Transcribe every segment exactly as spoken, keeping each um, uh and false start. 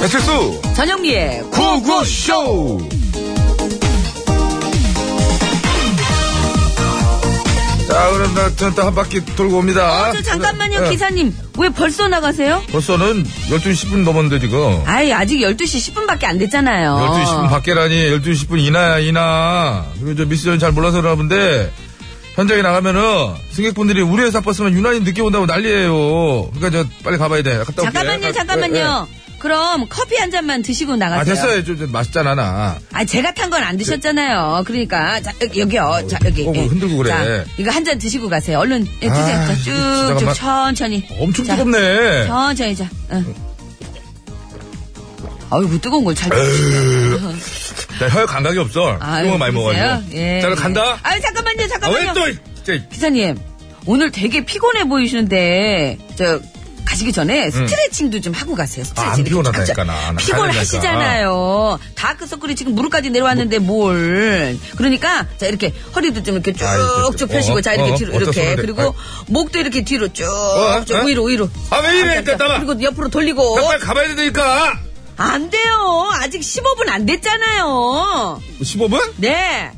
배칠수 전영미의 구구쇼. 자, 그럼 나 전 또 한 바퀴 돌고 옵니다. 어, 잠깐만요. 네. 기사님 왜 벌써 나가세요? 벌써는 열두 시 십 분 넘었는데 지금. 아이, 아직 열두 시 십 분밖에 안 됐잖아요. 열두 시 십 분 밖에라니. 열두 시 십 분 이나야 이나. 그리고 저 미스 전 잘 몰라서 그러는데 현장에 나가면은 승객분들이 우리 회사 버스면 유난히 늦게 온다고 난리예요. 그러니까 저 빨리 가봐야 돼. 갔다 올게. 잠깐만요, 잠깐만요. 에, 에. 그럼 커피 한 잔만 드시고 나가세요. 아, 됐어요. 좀, 좀 맛있잖아 나. 아, 제가 탄 건 안 드셨잖아요. 그러니까 자, 여기, 여기요. 자, 여기. 어, 예. 흔들고 그래. 자, 이거 한 잔 드시고 가세요. 얼른 예, 드세요. 아, 쭉쭉 천천히. 엄청 자, 뜨겁네. 천천히 자. 응. 아이고, 뜨거운 걸 잘 드시네. 나 혈 감각이 없어. 뜨거운 거 많이 먹어가지고. 예. 자, 그럼 간다. 아, 잠깐만요. 잠깐만요. 아, 왜 또, 진짜. 기사님 오늘 되게 피곤해 보이시는데 저. 가시기 전에 스트레칭도 음. 좀 하고 가세요. 스트레칭. 아, 안 피곤하다니까 나. 피곤하시잖아요. 다크서클이 지금 무릎까지 내려왔는데 뭘. 그러니까 자, 이렇게 허리도 좀 이렇게 쭉쭉 펴시고 어, 자, 이렇게 어, 뒤로 이렇게. 그리고 아이. 목도 이렇게 뒤로 쭉 어, 어? 위로 위로. 아, 왜 이래? 따봐. 그리고 옆으로 돌리고. 빨리 가봐야 되니까. 안 돼요. 아직 십오 분 안 됐잖아요. 십오 분? 네.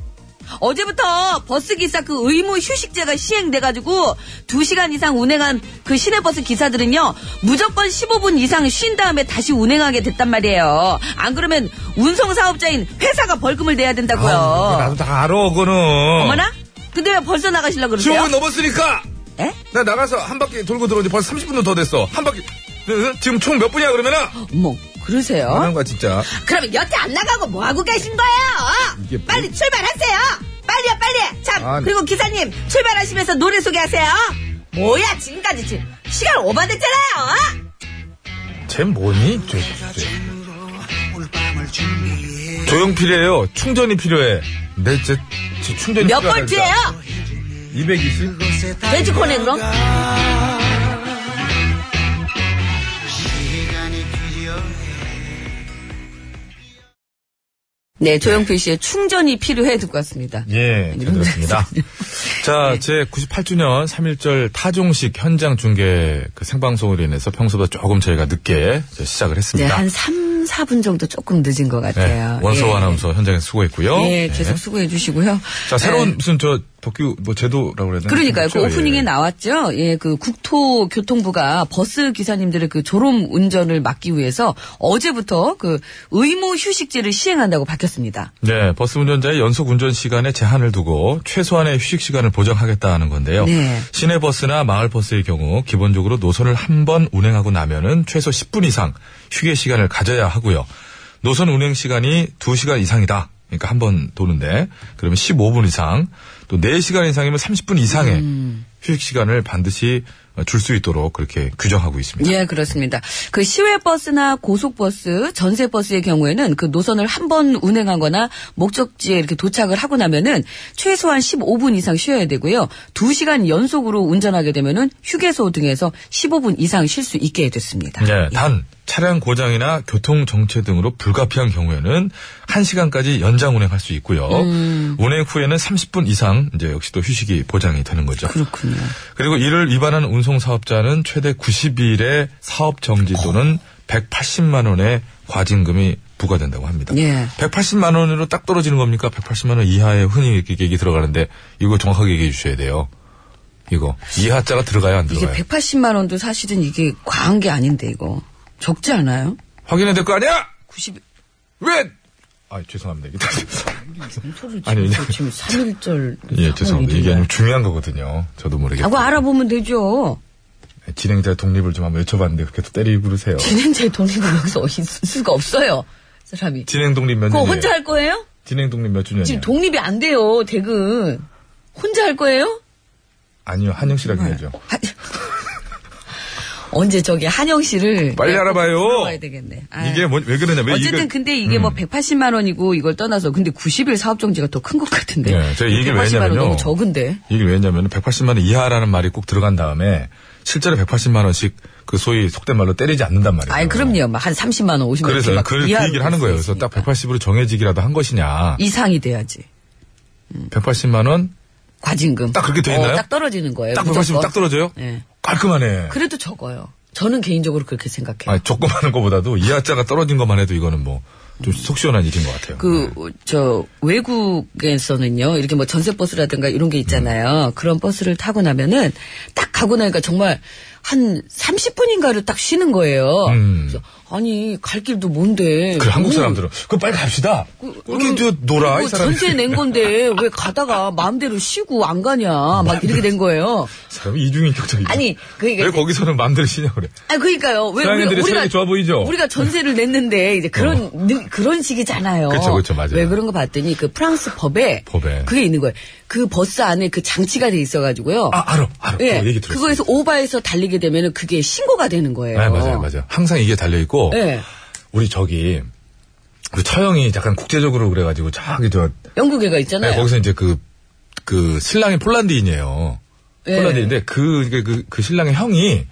어제부터 버스기사 그 의무 휴식제가 시행돼가지고 두 시간 이상 운행한 그 시내버스 기사들은요 무조건 십오 분 이상 쉰 다음에 다시 운행하게 됐단 말이에요. 안 그러면 운송사업자인 회사가 벌금을 내야 된다고요. 아, 나도 다 알아 그거는. 어머나? 근데 왜 벌써 나가시려고 그러세요? 십오 분 넘었으니까. 에? 나 나가서 한 바퀴 돌고 들어온 지 벌써 삼십 분도 더 됐어. 한 바퀴 지금 총 몇 분이야 그러면은? 어머, 그러세요? 그런 거야 진짜. 그러면 여태 안 나가고 뭐 하고 계신 거예요? 빨리 뭐... 출발하세요. 빨리요, 빨리. 참, 아, 그리고 기사님 출발하시면서 노래 소개하세요. 뭐야, 지금까지 지금 시간 오버됐잖아요. 어? 쟤 뭐니? 쟤, 쟤. 조용필이에요. 충전이 필요해. 내 쟤, 쟤 충전이 필요해. 몇 번째예요? 이백이십. 돼지코네 그럼? 네, 조영필 씨의 충전이 필요해 듣고 왔습니다. 예, 그렇습니다. 자, 네. 제 구십팔 주년 삼일절 타종식 현장 중계 그 생방송으로 인해서 평소보다 조금 저희가 늦게 시작을 했습니다. 네, 한 삼, 사 분 정도 조금 늦은 것 같아요. 네, 원서 예. 아나운서 현장에 수고했고요. 예, 계속 예. 수고해 주시고요. 자, 새로운 예. 무슨 저 법규 뭐 제도라고 그래야 되나? 그러니까요. 그 오프닝에 예. 나왔죠. 예, 그 국토교통부가 버스 기사님들의 그 졸음 운전을 막기 위해서 어제부터 그 의무 휴식제를 시행한다고 밝혔습니다. 네, 버스 운전자의 연속 운전 시간에 제한을 두고 최소한의 휴식 시간을 보장하겠다는 건데요. 네. 시내 버스나 마을 버스의 경우 기본적으로 노선을 한 번 운행하고 나면은 최소 십 분 이상 휴게 시간을 가져야 하고요. 노선 운행 시간이 두 시간 이상이다. 그러니까 한 번 도는데 그러면 십오 분 이상, 또 네 시간 이상이면 삼십 분 이상의 음. 휴식 시간을 반드시 줄 수 있도록 그렇게 규정하고 있습니다. 예, 그렇습니다. 그 시외버스나 고속버스, 전세버스의 경우에는 그 노선을 한 번 운행하거나 목적지에 이렇게 도착을 하고 나면은 최소한 십오 분 이상 쉬어야 되고요. 두 시간 연속으로 운전하게 되면은 휴게소 등에서 십오 분 이상 쉴 수 있게 됐습니다. 네, 예. 단 차량 고장이나 교통 정체 등으로 불가피한 경우에는 한 시간까지 연장 운행할 수 있고요. 음. 운행 후에는 삼십 분 이상 이제 역시 또 휴식이 보장이 되는 거죠. 그렇군요. 그리고 이를 위반한 운송사업자는 최대 구십 일의 사업 정지 또는 백팔십만 원의 과징금이 부과된다고 합니다. 예. 백팔십만 원으로 딱 떨어지는 겁니까? 백팔십만 원 이하의 흔히 얘기 들어가는데 이거 정확하게 얘기해 주셔야 돼요. 이거 이하자가 들어가야 안 들어가요. 이게 백팔십만 원도 사실은 이게 과한 게 아닌데 이거. 적지 않아요? 확인해야 될 거 아니야? 구십... 왜? 아, 죄송합니다. 아니, 지금 삼일절... 예, 죄송합니다. 이게 아니면 중요한 거거든요. 저도 모르게. 아, 그거 알아보면 되죠. 진행자의 독립을 좀 한번 외쳐봤는데 그렇게 또 때리고 그러세요. 진행자의 독립을 여기서 있을 수가 없어요. 사람이. 진행 독립 몇 년? 그거 혼자 할 거예요? 진행 독립 몇 주년이에요? 지금 독립이 안 돼요, 대근. 혼자 할 거예요? 아니요, 한영 씨랑 해야죠. 아, 언제 저기 한영 씨를 빨리 알아봐요. 알아봐야 되겠네. 아유. 이게 뭐, 왜 그러냐? 왜 어쨌든 이게, 근데 이게 음. 뭐 백팔십만 원이고 이걸 떠나서 근데 구십 일 사업 정지가 더 큰 것 같은데. 네, 제가 이게 왜냐면요. 너무 적은데. 이게 왜냐면 백팔십만 원 이하라는 말이 꼭 들어간 다음에 실제로 백팔십만 원씩 그 소위 속된 말로 때리지 않는단 말이에요. 아니 그럼요. 막 한 삼십만 원, 오십만 원. 그래서 그, 그 얘기를 하는 거예요. 있으니까. 그래서 딱 백팔십으로 정해지기라도 한 것이냐. 이상이 돼야지. 음. 백팔십만 원. 과징금. 딱 그렇게 돼 있나요? 어, 딱 떨어지는 거예요. 딱 백팔십만 원 딱 떨어져요? 네. 깔끔하네. 그래도 적어요. 저는 개인적으로 그렇게 생각해요. 아, 조금 하는 것보다도 이 하자가 떨어진 것만 해도 이거는 뭐 좀 속 시원한 일인 것 같아요. 그, 네. 저, 외국에서는요, 이렇게 뭐 전세버스라든가 이런 게 있잖아요. 음. 그런 버스를 타고 나면은 딱 가고 나니까 정말 한 삼십 분인가를 딱 쉬는 거예요. 음. 그래서 아니, 갈 길도 뭔데. 그래, 한국 사람들은. 그럼 빨리 갑시다. 그, 이렇게 그, 놀아, 이 사람이. 전세 낸 건데 왜 가다가 마음대로 쉬고 안 가냐. 막 이렇게 된 거예요. 사람이 이중인격적이야. 아니, 그러니까. 왜 이제, 거기서는 마음대로 쉬냐 그래. 아, 그러니까요. 왜 우리가, 우리가, 좋아 보이죠? 우리가 전세를 냈는데 이제 그런, 어. 느, 그런 식이잖아요. 그렇죠, 그렇죠, 맞아요. 왜 그런 거 봤더니 그 프랑스 법에, 법에. 그게 있는 거예요. 그 버스 안에 그 장치가 돼 있어가지고요. 아, 알아, 알아. 예, 어, 얘기 들었어요. 그거에서 오바해서 달리게 되면은 그게 신고가 되는 거예요. 네, 맞아요, 맞아요. 항상 이게 달려있고. 네. 우리 저기 그 처형이 약간 국제적으로 그래가지고 저기 저 영국 애가 있잖아요. 네, 거기서 이제 그 그 신랑이 폴란드인이에요. 네. 폴란드인데 그그그 그, 그 신랑의 형이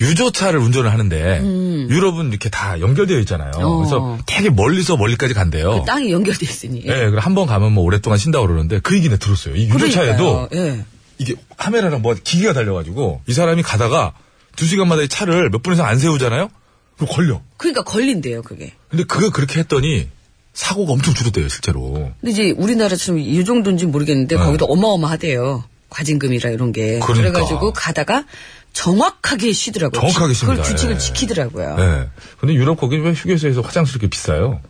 유조차를 운전을 하는데 음. 유럽은 이렇게 다 연결되어 있잖아요. 어. 그래서 되게 멀리서 멀리까지 간대요. 그 땅이 연결되어 있으니. 예. 네, 그래 한번 가면 뭐 오랫동안 쉰다고 그러는데 그 얘기는 들었어요. 이 유조차에도 네. 이게 카메라랑 뭐 기계가 달려가지고 이 사람이 가다가 두 시간마다 이 차를 몇 분 이상 안 세우잖아요. 그 걸려. 그러니까 걸린대요, 그게. 근데 그거 그렇게 했더니 사고가 엄청 줄었대요, 실제로. 근데 이제 우리나라처럼 이 정도인지 모르겠는데 네. 거기도 어마어마하대요. 과징금이라 이런 게. 그러니까. 그래가지고 가다가 정확하게 쉬더라고요. 정확하게 쉬더라고요. 그걸 규칙을 예. 지키더라고요. 예. 근데 유럽 거기 왜 휴게소에서 화장실 이렇게 비싸요?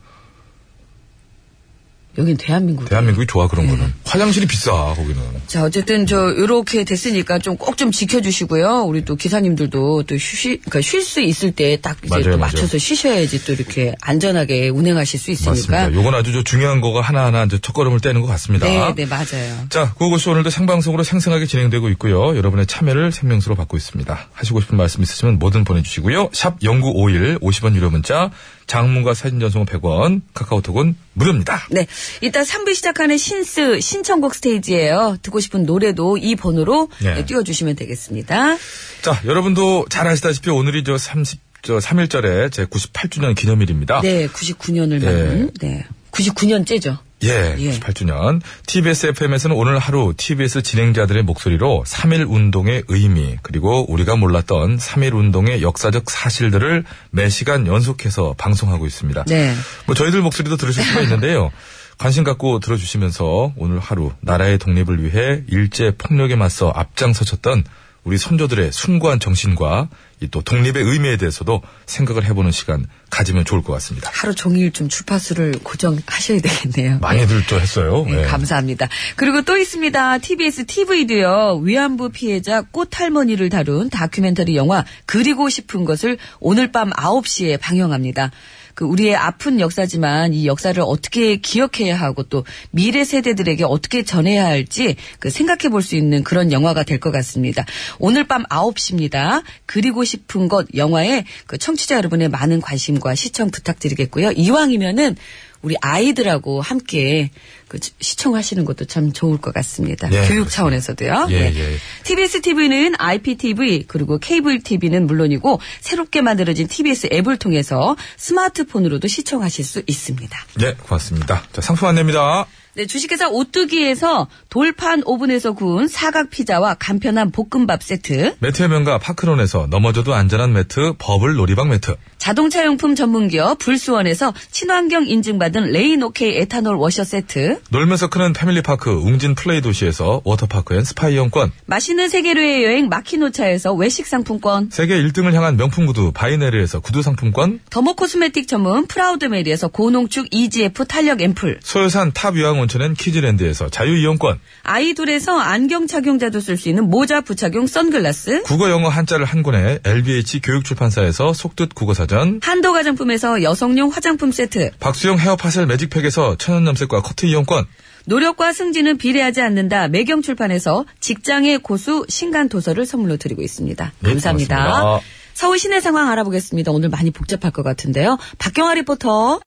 여긴 대한민국. 대한민국이 좋아, 그런 네. 거는. 화장실이 비싸, 거기는. 자, 어쨌든, 저, 요렇게 됐으니까 좀 꼭 좀 지켜주시고요. 우리 또 기사님들도 또 쉬, 그러니까 쉴 수 있을 때 딱 이제 맞아요, 또 맞아요. 맞춰서 쉬셔야지 또 이렇게 안전하게 운행하실 수 있으니까. 맞습니다. 요건 아주 저 중요한 거가 하나하나 이제 첫걸음을 떼는 것 같습니다. 네, 네, 맞아요. 자, 구호고쇼 오늘도 생방송으로 생생하게 진행되고 있고요. 여러분의 참여를 생명수로 받고 있습니다. 하시고 싶은 말씀 있으시면 뭐든 보내주시고요. 샵 공구오일, 오십 원 유료 문자. 장문과 사진 전송은 백 원, 카카오톡은 무료입니다. 네, 이따 삼 부 시작하는 신스 신청곡 스테이지예요. 듣고 싶은 노래도 이 번호로 네. 띄워주시면 되겠습니다. 자, 여러분도 잘 아시다시피 오늘이 저 삼십, 저 삼 일절에 제 구십팔 주년 기념일입니다. 네, 구십구 년을 예. 맞는 네, 구십구 년째죠. 예, 예, 구십팔 주년. 티비에스 에프엠에서는 오늘 하루 티비에스 진행자들의 목소리로 삼일 운동의 의미 그리고 우리가 몰랐던 삼일 운동의 역사적 사실들을 매 시간 연속해서 방송하고 있습니다. 네. 뭐 저희들 목소리도 들으실 수가 있는데요. 관심 갖고 들어주시면서 오늘 하루 나라의 독립을 위해 일제폭력에 맞서 앞장서셨던 우리 선조들의 숭고한 정신과 이 또 독립의 의미에 대해서도 생각을 해보는 시간 가지면 좋을 것 같습니다. 하루 종일 좀 주파수를 고정하셔야 되겠네요. 많이들 네. 또 했어요. 네, 네. 감사합니다. 그리고 또 있습니다. 티비에스 티비도요. 위안부 피해자 꽃할머니를 다룬 다큐멘터리 영화 그리고 싶은 것을 오늘 밤 아홉 시에 방영합니다. 그 우리의 아픈 역사지만 이 역사를 어떻게 기억해야 하고 또 미래 세대들에게 어떻게 전해야 할지 그 생각해 볼 수 있는 그런 영화가 될 것 같습니다. 오늘 밤 아홉 시입니다. 그리고 싶은 것 영화에 그 청취자 여러분의 많은 관심과 시청 부탁드리겠고요. 이왕이면은 우리 아이들하고 함께 그 시청하시는 것도 참 좋을 것 같습니다. 예, 교육 그렇습니다. 차원에서도요. 예, 네. 예. 티비에스 티비는 아이피티비 그리고 케이블 티비는 물론이고 새롭게 만들어진 티비에스 앱을 통해서 스마트폰으로도 시청하실 수 있습니다. 네, 예, 고맙습니다. 자, 상품 안내입니다. 네, 주식회사 오뚜기에서 돌판 오븐에서 구운 사각 피자와 간편한 볶음밥 세트. 매트의 명가 파크론에서 넘어져도 안전한 매트 버블 놀이방 매트. 자동차용품 전문기업 불수원에서 친환경 인증받은 레인오케이 에탄올 워셔 세트. 놀면서 크는 패밀리파크 웅진 플레이 도시에서 워터파크 앤 스파 이용권. 맛있는 세계로의 여행 마키노차에서 외식 상품권. 세계 일 등을 향한 명품 구두 바이네르에서 구두 상품권. 더모코스메틱 전문 프라우드메리에서 고농축 이지에프 탄력 앰플. 소요산 탑 유황 온천엔 키즈랜드에서 자유이용권. 아이돌에서 안경 착용자도 쓸 수 있는 모자 부착용 선글라스. 국어 영어 한자를 한 권에 엘비에이치 교육출판사에서 속뜻 국어사전. 한도 화장품에서 여성용 화장품 세트. 박수영 헤어파셀 매직팩에서 천연염색과 커트 이용권. 노력과 승진은 비례하지 않는다. 매경출판에서 직장의 고수 신간도서를 선물로 드리고 있습니다. 네, 감사합니다. 고맙습니다. 서울 시내 상황 알아보겠습니다. 오늘 많이 복잡할 것 같은데요. 박경아 리포터.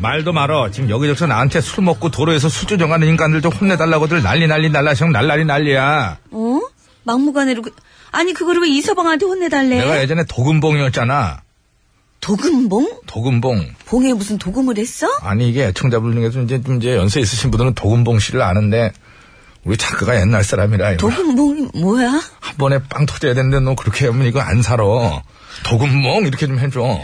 말도 말어. 지금 여기저기서 나한테 술 먹고 도로에서 술주정하는 인간들 좀 혼내달라고들 난리 난리 날라성 날라리 난리야. 어? 막무가내로. 아니 그걸 왜 이서방한테 혼내달래? 내가 예전에 도금봉이었잖아. 도금봉? 도금봉. 봉에 무슨 도금을 했어? 아니 이게 애청자분 중에서 이제 좀 이제 연세 있으신 분들은 도금봉 씨를 아는데 우리 작가가 옛날 사람이라. 도금봉이 뭐야? 한 번에 빵 터져야 되는데 너 그렇게 하면 이거 안 살아. 도금봉 이렇게 좀 해줘.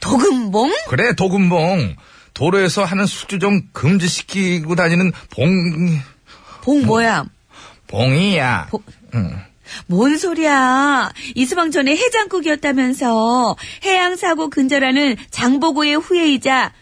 도금봉? 그래 도금봉. 도로에서 하는 숙주 좀 금지시키고 다니는 봉. 봉 뭐야? 봉이야. 봉... 응. 뭔 소리야. 이수방 전에 해장국이었다면서. 해양사고 근절하는 장보고의 후예이자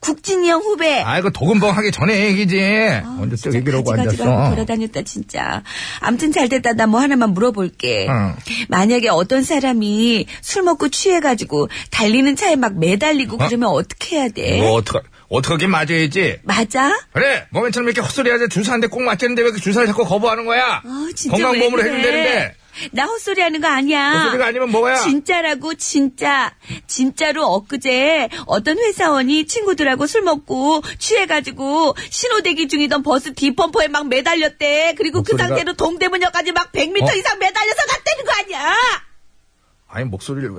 국진영 후배. 아이고 도금봉 하기 전에 얘기지. 아, 언제 또 얘기라고 앉았어. 돌아다녔다 진짜. 암튼 잘됐다. 나 뭐 하나만 물어볼게. 응. 만약에 어떤 사람이 술 먹고 취해가지고 달리는 차에 막 매달리고 어? 그러면 어떻게 해야 돼? 뭐 어떡하, 어떡하긴 맞아야지. 맞아? 그래. 뭐 괜찮으면 이렇게 헛소리하자. 주사 한 대 꼭 맞겠는데 왜 주사를 자꾸 거부하는 거야? 아, 진짜 건강 보험으로 그래? 해주면 되는데. 나 헛소리하는 거 아니야. 헛소리가 아니면 뭐야? 진짜라고 진짜. 진짜로 엊그제 어떤 회사원이 친구들하고 술 먹고 취해가지고 신호대기 중이던 버스 뒷범퍼에 막 매달렸대. 그리고 목소리가... 그 상태로 동대문역까지 막 백 미터 어? 이상 매달려서 갔다는 거 아니야. 아니 목소리를 왜...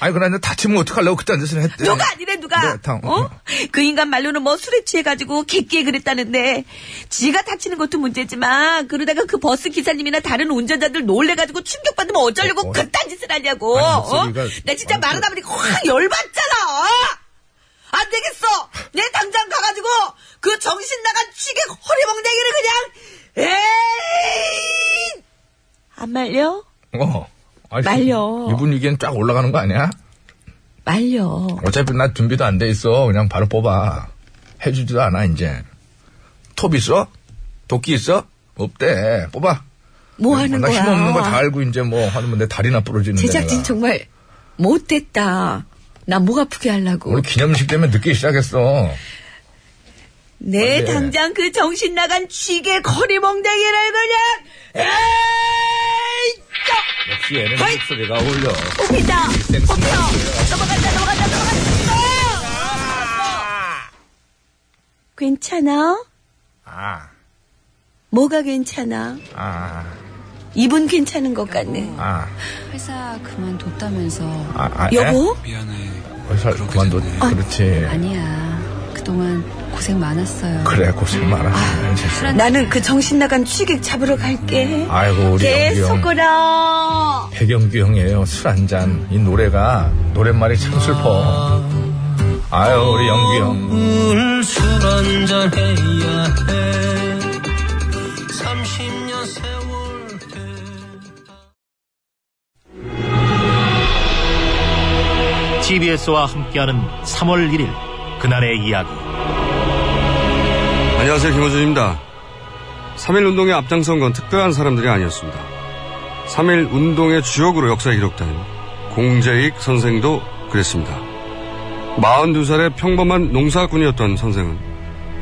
아니 그러는데 다치면 어떡하려고 그딴 짓을 했대. 누가 아니래 누가. 네, 당... 어? 그 인간 말로는 뭐 술에 취해가지고 객기에 그랬다는데 지가 다치는 것도 문제지만 그러다가 그 버스 기사님이나 다른 운전자들 놀래가지고 충격받으면 어쩌려고 어, 어. 그딴 짓을 하냐고. 아니, 목소리가... 어? 나 진짜 어, 말하다 보니까 확 열받잖아. 안 되겠어. 내 당장 가가지고 그 정신 나간 취객 허리멍댕이를 그냥 에이 안 말려? 어 아니, 말려. 이분 얘기엔 쫙 올라가는 거 아니야? 말려. 어차피 나 준비도 안 돼 있어. 그냥 바로 뽑아. 해주지도 않아 이제. 톱 있어? 도끼 있어? 없대. 뽑아. 뭐 야, 하는 나 거야? 나 힘없는 거 다 알고 이제 뭐 하면 내 다리나 부러지는데. 제작진 내가. 정말 못됐다. 나 목 아프게 하려고. 우리 기념식 때문에 늦게 시작했어. 내 네, 당장 그 정신 나간 쥐개 거리멍댕이를 그냥 에이! 역시 얘는 목소리가 어울려. 뽑힌다. 뽑혀. 넘어간다. 넘어간다. 넘어간다. 아~ 괜찮아? 아. 뭐가 괜찮아? 아. 이분 괜찮은 것 같네. 아. 회사 그만뒀다면서. 아, 아, 여보? 미안해. 회사 그만뒀네. 아. 그렇지. 아니야. 그동안 고생 많았어요. 그래 고생 많았어요. 아, 나는 그 정신나간 취객 잡으러 갈게. 아이고 우리 계속 거라. 백영규 형이에요. 술 한잔. 이 노래가 노랫말이 참 슬퍼. 아유 우리 영규 형. 오늘 술 한잔 해야 해. 삼십 년 세월 때. 티비에스와 함께하는 삼월 일일. 그날의 이야기. 안녕하세요, 김호준입니다. 삼일 운동에 앞장선 건 특별한 사람들이 아니었습니다. 삼일 운동의 주역으로 역사에 기록된 공재익 선생도 그랬습니다. 마흔두 살의 평범한 농사꾼이었던 선생은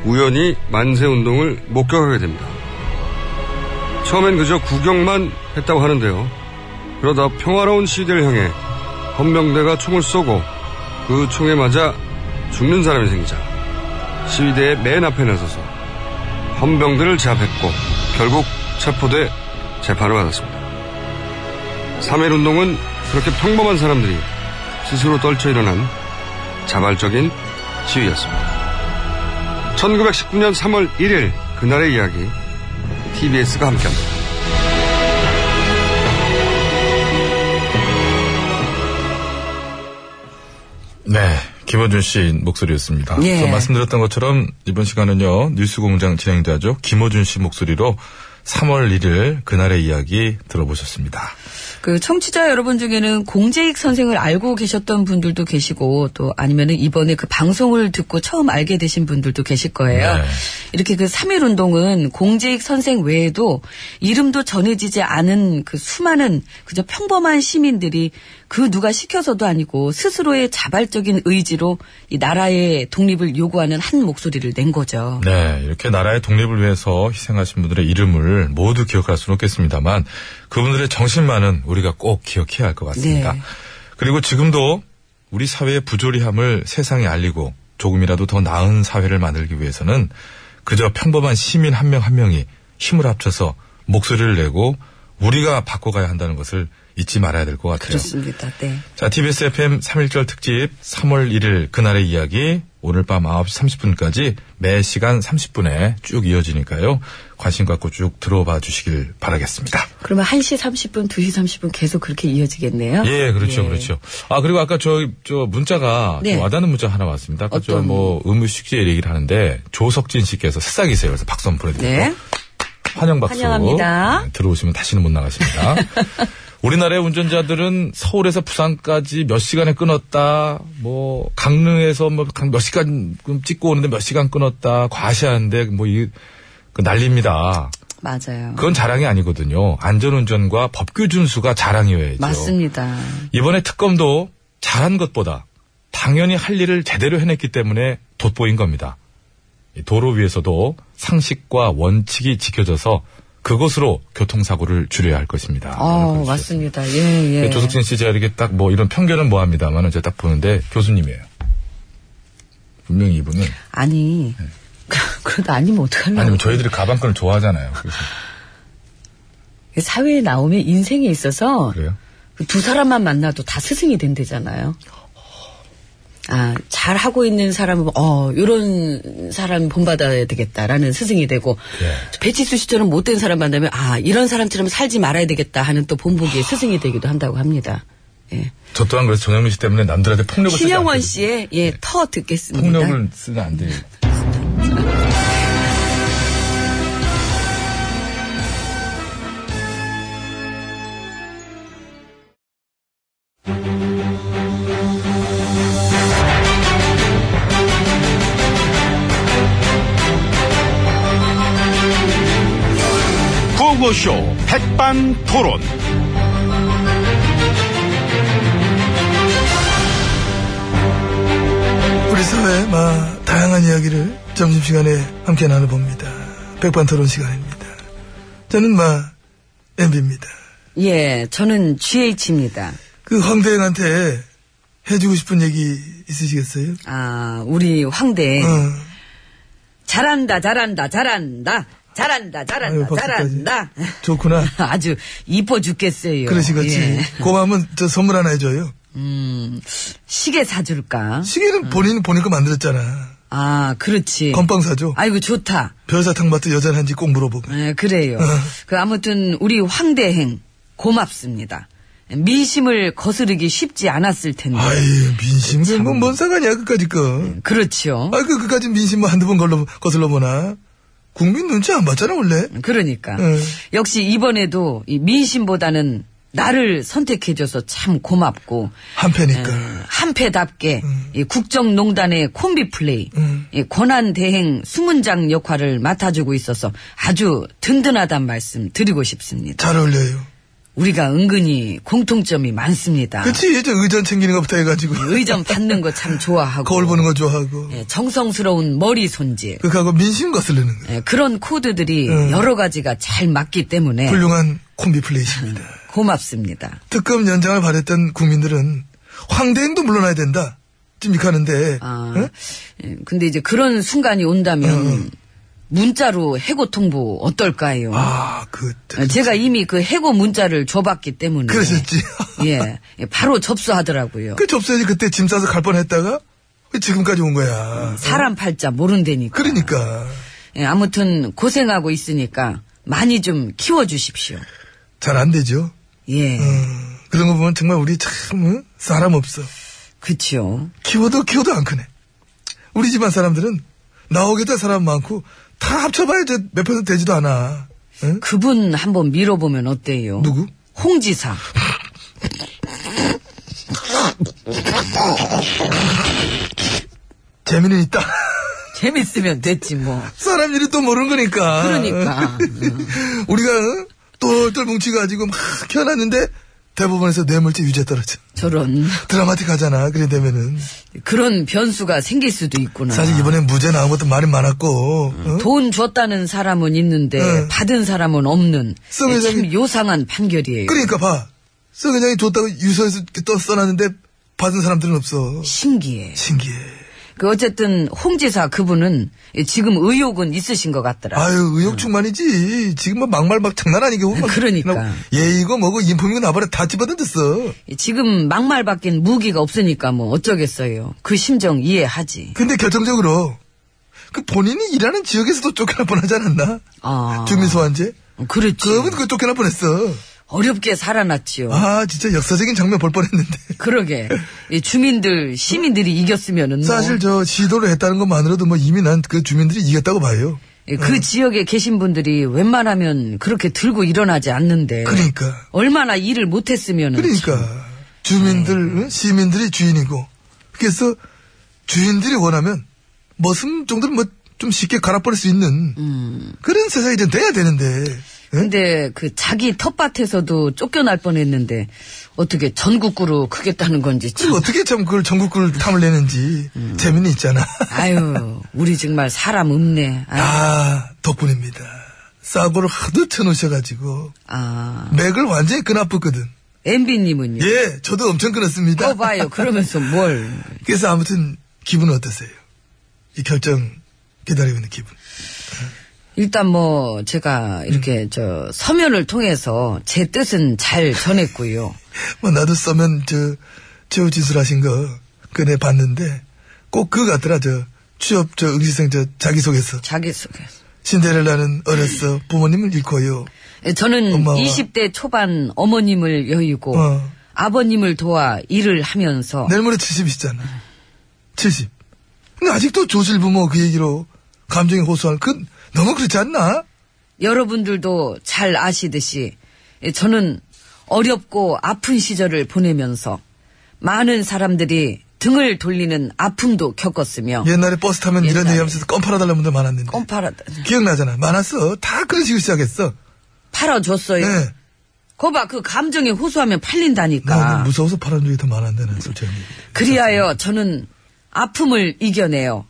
우연히 만세운동을 목격하게 됩니다. 처음엔 그저 구경만 했다고 하는데요. 그러다 평화로운 시대를 향해 헌병대가 총을 쏘고 그 총에 맞아 죽는 사람이 생기자 시위대의 맨 앞에 나서서 헌병들을 제압했고 결국 체포돼 재판을 받았습니다. 삼일 운동은 그렇게 평범한 사람들이 스스로 떨쳐 일어난 자발적인 시위였습니다. 천구백십구 년 삼월 일일 그날의 이야기 티비에스가 함께합니다. 네. 김어준 씨 목소리였습니다. 예. 말씀드렸던 것처럼 이번 시간은요. 뉴스공장 진행자죠. 김어준 씨 목소리로 삼월 일일 그날의 이야기 들어보셨습니다. 그 청취자 여러분 중에는 공재익 선생을 알고 계셨던 분들도 계시고 또 아니면은 이번에 그 방송을 듣고 처음 알게 되신 분들도 계실 거예요. 네. 이렇게 그 삼일 운동은 공재익 선생 외에도 이름도 전해지지 않은 그 수많은 그저 평범한 시민들이 그 누가 시켜서도 아니고 스스로의 자발적인 의지로 이 나라의 독립을 요구하는 한 목소리를 낸 거죠. 네, 이렇게 나라의 독립을 위해서 희생하신 분들의 이름을 모두 기억할 수는 없겠습니다만 그분들의 정신만은 우리가 꼭 기억해야 할 것 같습니다. 네. 그리고 지금도 우리 사회의 부조리함을 세상에 알리고 조금이라도 더 나은 사회를 만들기 위해서는 그저 평범한 시민 한 명 한 명이 힘을 합쳐서 목소리를 내고 우리가 바꿔가야 한다는 것을 잊지 말아야 될 것 같아요. 그렇습니다. 네. 자, 티비에스 에프엠 삼일절 특집 삼월 일일 그날의 이야기 오늘 밤 아홉시 삼십분까지 매 시간 삼십분에 쭉 이어지니까요. 관심 갖고 쭉 들어봐 주시길 바라겠습니다. 그러면 한시 삼십분, 두시 삼십분 계속 그렇게 이어지겠네요. 예, 그렇죠. 예. 그렇죠. 아, 그리고 아까 저, 저 문자가 네. 와닿는 문자 하나 왔습니다. 아까 저 뭐 의무식제 얘기를 하는데 조석진 씨께서 새싹이세요. 그래서 박수 한번 보내드리고 네. 환영박수. 환영합니다. 네, 들어오시면 다시는 못 나가십니다. 우리나라의 운전자들은 서울에서 부산까지 몇 시간에 끊었다, 뭐, 강릉에서 뭐, 몇 시간 찍고 오는데 몇 시간 끊었다, 과시하는데 뭐, 이, 그 난리입니다. 맞아요. 그건 자랑이 아니거든요. 안전운전과 법규 준수가 자랑이어야죠. 맞습니다. 이번에 특검도 잘한 것보다 당연히 할 일을 제대로 해냈기 때문에 돋보인 겁니다. 도로 위에서도 상식과 원칙이 지켜져서 그것으로 교통사고를 줄여야 할 것입니다. 어, 맞습니다. 예, 예. 조석진 씨 제가 이렇게 딱 뭐 이런 편견은 뭐 합니다만은 제가 딱 보는데 교수님이에요. 분명히 이분은. 아니. 네. 그러다 아니면 어떡하려고. 아니면 저희들이 가방끈을 좋아하잖아요. 그래서. 사회에 나오면 인생에 있어서. 그래요? 두 사람만 만나도 다 스승이 된대잖아요. 아, 잘 하고 있는 사람은 어, 요런 사람 본받아야 되겠다라는 스승이 되고 예. 배치수 씨처럼 못된 사람 만나면 아, 이런 사람처럼 살지 말아야 되겠다 하는 또 본보기의 스승이 되기도 한다고 합니다. 예. 저 또한 그래서 정영민 씨 때문에 남들한테 폭력을 쓰지 않고 신영원 씨의 예, 네. 터 듣겠습니다. 폭력을 쓰면 안 돼요. 쇼 백반토론. 우리 사회의 다양한 이야기를 점심시간에 함께 나눠봅니다. 백반토론 시간입니다. 저는 마 엠비입니다. 예, 저는 지에이치입니다. 그 황대행한테 해주고 싶은 얘기 있으시겠어요? 아, 우리 황대행 어. 잘한다 잘한다 잘한다 잘한다, 잘한다, 아유, 잘한다. 좋구나. 아주 이뻐 죽겠어요. 그러시겠지. 예. 고마우면 저 선물 하나 해줘요. 음, 시계 사줄까? 시계는 음. 본인, 본인 거 만들었잖아. 아, 그렇지. 건빵 사줘. 아이고, 좋다. 별사탕밭도 여전한지 꼭 물어보면. 예, 그래요. 어. 그, 아무튼, 우리 황대행, 고맙습니다. 민심을 거스르기 쉽지 않았을 텐데. 아유, 민심. 그, 뭐, 뭔 상관이야, 끝까지 거. 예, 그렇죠. 아, 그, 그까지 민심 뭐 한두 번 걸러, 거슬러 보나. 국민 눈치 안 봤잖아, 원래. 그러니까. 응. 역시 이번에도 이 민심보다는 나를 선택해줘서 참 고맙고. 한패니까. 음, 한패답게 응. 이 국정농단의 콤비 플레이, 응. 이 권한대행 수문장 역할을 맡아주고 있어서 아주 든든하단 말씀 드리고 싶습니다. 잘 어울려요. 우리가 은근히 공통점이 많습니다. 그치, 저 의전 챙기는 것부터 해가지고. 의전 받는 거 참 좋아하고. 거울 보는 거 좋아하고. 예, 정성스러운 머리 손질. 그거하고 민심 거슬리는 거. 예, 그런 코드들이 음. 여러 가지가 잘 맞기 때문에. 훌륭한 콤비 플레이십니다. 고맙습니다. 특검 연장을 바랬던 국민들은 황대행도 물러나야 된다. 찜직하는데. 아, 응? 예, 근데 이제 그런 순간이 온다면. 음. 문자로 해고 통보 어떨까요? 아, 그 제가 이미 그 해고 문자를 줘봤기 때문에 그러셨지. 예, 바로 접수하더라고요. 그 접수해서 그때 짐 싸서 갈 뻔했다가 지금까지 온 거야. 사람 팔자 모른다니까. 그러니까. 예, 아무튼 고생하고 있으니까 많이 좀 키워주십시오. 잘 안 되죠. 예. 음, 그런 거 보면 정말 우리 참 사람 없어. 그렇죠. 키워도 키워도 안 크네. 우리 집안 사람들은 나오겠다 사람 많고. 다 합쳐봐야 이제 몇 퍼센트 되지도 않아. 응? 그분 한번 밀어보면 어때요? 누구? 홍지사. 재미는 있다. 재밌으면 됐지 뭐. 사람 일이 또 모르는 거니까. 그러니까. 우리가 똘똘 뭉치가지고 막 켜놨는데 대법원에서 뇌물죄 유죄 떨어져. 저런. 드라마틱하잖아. 그래 되면은. 그런 변수가 생길 수도 있구나. 사실 이번에 무죄 나온 것도 말이 많았고. 응. 응? 돈 줬다는 사람은 있는데 응. 받은 사람은 없는. 서 회장이 참 요상한 판결이에요. 그러니까 봐. 서 회장이 줬다고 유서에서 또 써놨는데 받은 사람들은 없어. 신기해. 신기해. 그 어쨌든 홍지사 그분은 지금 의욕은 있으신 것 같더라. 아유 의욕 충만이지. 지금 뭐 막말 막 장난 아니게. 그러니까. 예 이거 뭐고 인품이고 나발에 다 집어던졌어. 지금 막말 바뀐 무기가 없으니까 뭐 어쩌겠어요. 그 심정 이해하지. 근데 결정적으로 그 본인이 일하는 지역에서도 쫓겨날 뻔하지 않았나? 아 주민소환제. 그랬지. 그분 그 쫓겨날 뻔했어. 어렵게 살아났지요. 아 진짜 역사적인 장면 볼 뻔했는데. 그러게 이 주민들 시민들이 이겼으면은 뭐. 사실 저 시도를 했다는 것만으로도 뭐 이미 난 그 주민들이 이겼다고 봐요. 그 어. 지역에 계신 분들이 웬만하면 그렇게 들고 일어나지 않는데. 그러니까. 얼마나 일을 못했으면은. 그러니까 참. 주민들 에이. 시민들이 주인이고 그래서 주인들이 원하면 머슴 정도는 뭐 좀 쉽게 갈아버릴 수 있는 음. 그런 세상이 좀 돼야 되는데. 근데 그 자기 텃밭에서도 쫓겨날 뻔했는데 어떻게 전국구로 크겠다는 건지 참. 어떻게 참 그걸 전국구를 탐을 내는지 음. 재미는 있잖아. 아유 우리 정말 사람 없네. 아유. 아 덕분입니다. 싸구를 하도 쳐놓으셔가지고 아. 맥을 완전히 끊어붙거든. 엠비님은요? 예 저도 엄청 끊었습니다. 어 봐요 그러면서 뭘. 그래서 아무튼 기분은 어떠세요? 이 결정 기다리고 있는 기분. 일단 뭐 제가 이렇게 음. 저 서면을 통해서 제 뜻은 잘 전했고요. 뭐 나도 서면 저 최후 진술하신 거 그네 봤는데 꼭 그거 같더라. 저 취업 저 응시생 저 자기소개서. 자기소개서. 신데렐라는 어렸어 부모님을 잃고요. 저는 엄마와. 이십 대 초반 어머님을 여의고 어. 아버님을 도와 일을 하면서. 내일 모레 칠십이시잖아. 음. 칠십. 근데 아직도 조실부모 그 얘기로 감정이 호소하는 그. 너무 그렇지 않나? 여러분들도 잘 아시듯이 저는 어렵고 아픈 시절을 보내면서 많은 사람들이 등을 돌리는 아픔도 겪었으며 옛날에 버스 타면 옛날에 이런 얘기하면서 껌 팔아달라는 분들 많았는데 껌 팔아 기억나잖아. 많았어. 다 그런 식으로 시작했어. 팔아줬어요. 네. 거 봐. 그 감정에 호소하면 팔린다니까. 나 무서워서 팔아준 적이 더 많았는데 난 솔직히. 그리하여 저는 아픔을 이겨내요.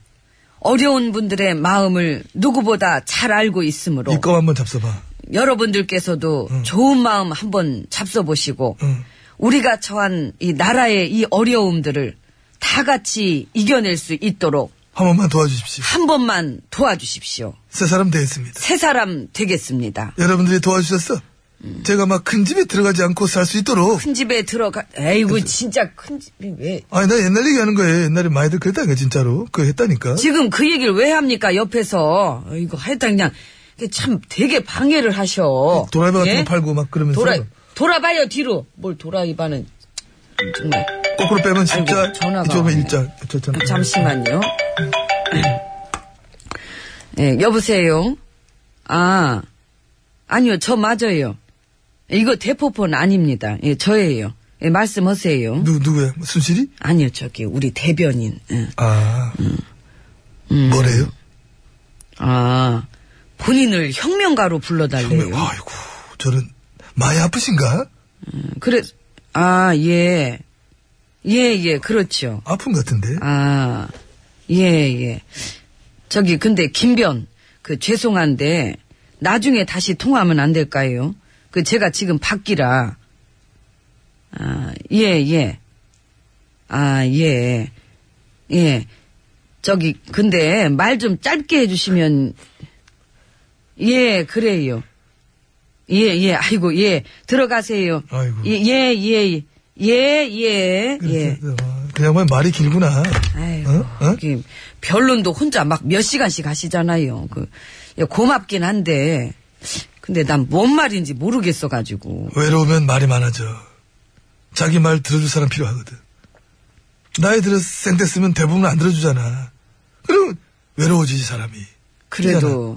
어려운 분들의 마음을 누구보다 잘 알고 있으므로 이 껌 한번 잡숴봐. 여러분들께서도 응. 좋은 마음 한번 잡숴보시고 응. 우리가 처한 이 나라의 이 어려움들을 다 같이 이겨낼 수 있도록 한 번만 도와주십시오. 한 번만 도와주십시오. 새 사람 되겠습니다. 새 사람 되겠습니다. 여러분들이 도와주셨어? 음. 제가 막 큰 집에 들어가지 않고 살 수 있도록. 큰 집에 들어가, 에이구, 그래서. 진짜 큰 집이 왜. 아니, 나 옛날 얘기 하는 거예요. 옛날에 많이들 그랬다니까, 진짜로. 그거 했다니까. 지금 그 얘기를 왜 합니까, 옆에서. 이거 하여튼 그냥, 참 되게 방해를 하셔. 도라이바 같은 예? 거 팔고 막 그러면서. 돌아, 돌아봐요, 뒤로. 뭘 돌아이바는, 정말. 거꾸로 빼면 진짜. 아이고, 전화가. 이쪽으로 일자. 좋잖아. 잠시만요. 예, 여보세요. 아. 아니요, 저 맞아요. 이거 대포폰 아닙니다. 예, 저예요. 예, 말씀하세요. 누, 누구야? 순실이? 아니요, 저기, 우리 대변인. 예. 아. 음. 음. 뭐래요? 아, 본인을 혁명가로 불러달래요. 혁명, 아이고, 저는, 많이 아프신가? 음, 그래, 아, 예. 예, 예, 그렇죠. 아픈 것 같은데? 아, 예, 예. 저기, 근데, 김변, 그, 죄송한데, 나중에 다시 통화하면 안 될까요? 그, 제가 지금 밖이라. 아, 예, 예. 아, 예. 예. 저기, 근데, 말 좀 짧게 해주시면. 예, 그래요. 예, 예, 아이고, 예. 들어가세요. 아이고. 예, 예, 예. 예, 예. 예. 그냥 말이 길구나. 아이고. 어? 어? 변론도 혼자 막 몇 시간씩 하시잖아요. 그. 고맙긴 한데 근데 난 뭔 말인지 모르겠어가지고. 외로우면 말이 많아져. 자기 말 들어줄 사람 필요하거든. 나이 들어 생됐으면 대부분 안 들어주잖아. 그럼 외로워지지 사람이. 그래도 그러잖아.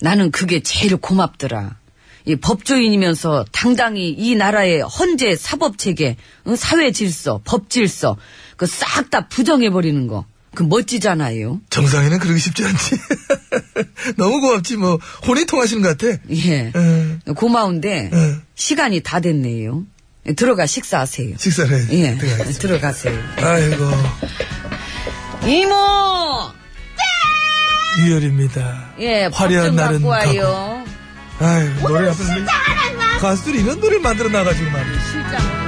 나는 그게 제일 고맙더라. 이 법조인이면서 당당히 이 나라의 헌재 사법체계 사회 질서 법 질서 그 싹 다 부정해버리는 거. 그 멋지잖아요. 정상에는 그러기 쉽지 않지. 너무 고맙지 뭐. 혼이 통하시는 것 같아. 예. 에. 고마운데 에. 시간이 다 됐네요. 들어가 식사하세요. 식사를 해야지. 예. 들어가겠습니다. 들어가세요. 아이고. 이모. 유열입니다. 예. 화려한 날은 가고. 아이고 노래 앞에서 가수들이 이런 노래를 만들어 나가지고 말이야. 실장.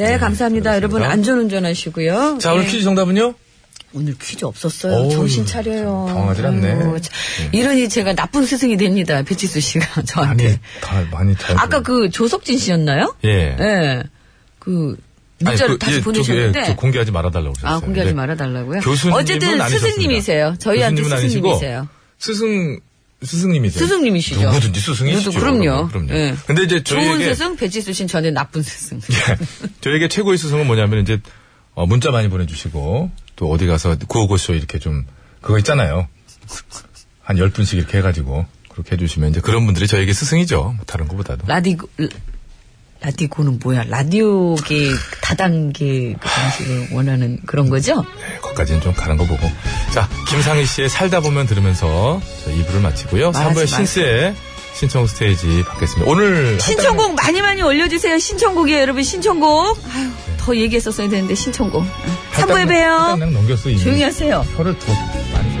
네, 감사합니다. 그렇습니다. 여러분 안전운전 하시고요. 자, 오늘 네. 퀴즈 정답은요? 오늘 퀴즈 없었어요. 어이, 정신 차려요. 당황하질 않네. 음. 이러니 제가 나쁜 스승이 됩니다. 배치수 씨가 저한테. 많이, 다, 많이 잘. 아까 그 조석진 씨였나요? 예. 예. 그, 문자를 그, 다시 예, 보내셨는데. 예, 공개하지 말아달라고 그러셨어요. 아, 공개하지 말아달라고요? 교수님. 어쨌든 스승님이세요. 저희한테 스승님이세요. 스승, 스승님이세요. 스승님이시죠. 누구든지 스승이시죠. 그럼요. 그럼요. 예. 근데 이제 저희에게. 좋은 스승, 배치수 씨는 전에 나쁜 스승. 예. 저에게 최고의 스승은 뭐냐면 이제, 어, 문자 많이 보내주시고. 또 어디 가서 구오구쇼 이렇게 좀 그거 있잖아요. 한 열 분씩 이렇게 해가지고 그렇게 해주시면 이제 그런 분들이 저에게 스승이죠. 뭐 다른 것보다도. 라디고 라디고는 뭐야? 라디오계 다단계 방식을 원하는 그런 거죠? 네, 거기까지는 좀 가는 거 보고. 자, 김상희 씨의 살다 보면 들으면서 이 부를 마치고요. 삼 부의 신스의 신청 스테이지 받겠습니다. 오늘 신청곡 많이 많이 올려주세요. 신청곡이에요, 여러분. 신청곡. 아유, 네. 더 얘기했었어야 되는데 신청곡. 삼 부에 봬요. 넘겼어, 조용히 하세요. 혀를 더 많이 줘.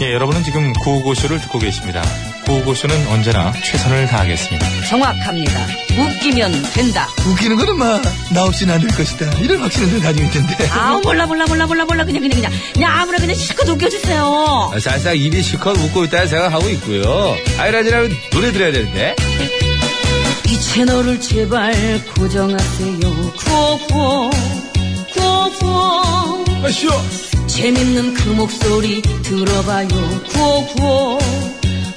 예, 여러분은 지금 구오구쇼를 듣고 계십니다. 구오구쇼는 언제나 최선을 다하겠습니다. 정확합니다. 웃기면 된다. 웃기는 거는 막 나 없이는 안 될 것이다. 이런 확신을 가지고 있던데. 아, 몰라 몰라 몰라 몰라 몰라 그냥 그냥 그냥 그냥 아무나 그냥 실컷 웃겨주세요. 아, 사실상 입이 실컷 웃고 있다는 생각하고 있고요. 아이라지라면 노래 들어야 되는데. 이 채널을 제발 고정하세요. 구오구오 구오구오. 아, 쉬워. 재밌는 그 목소리 들어봐요. 구오구오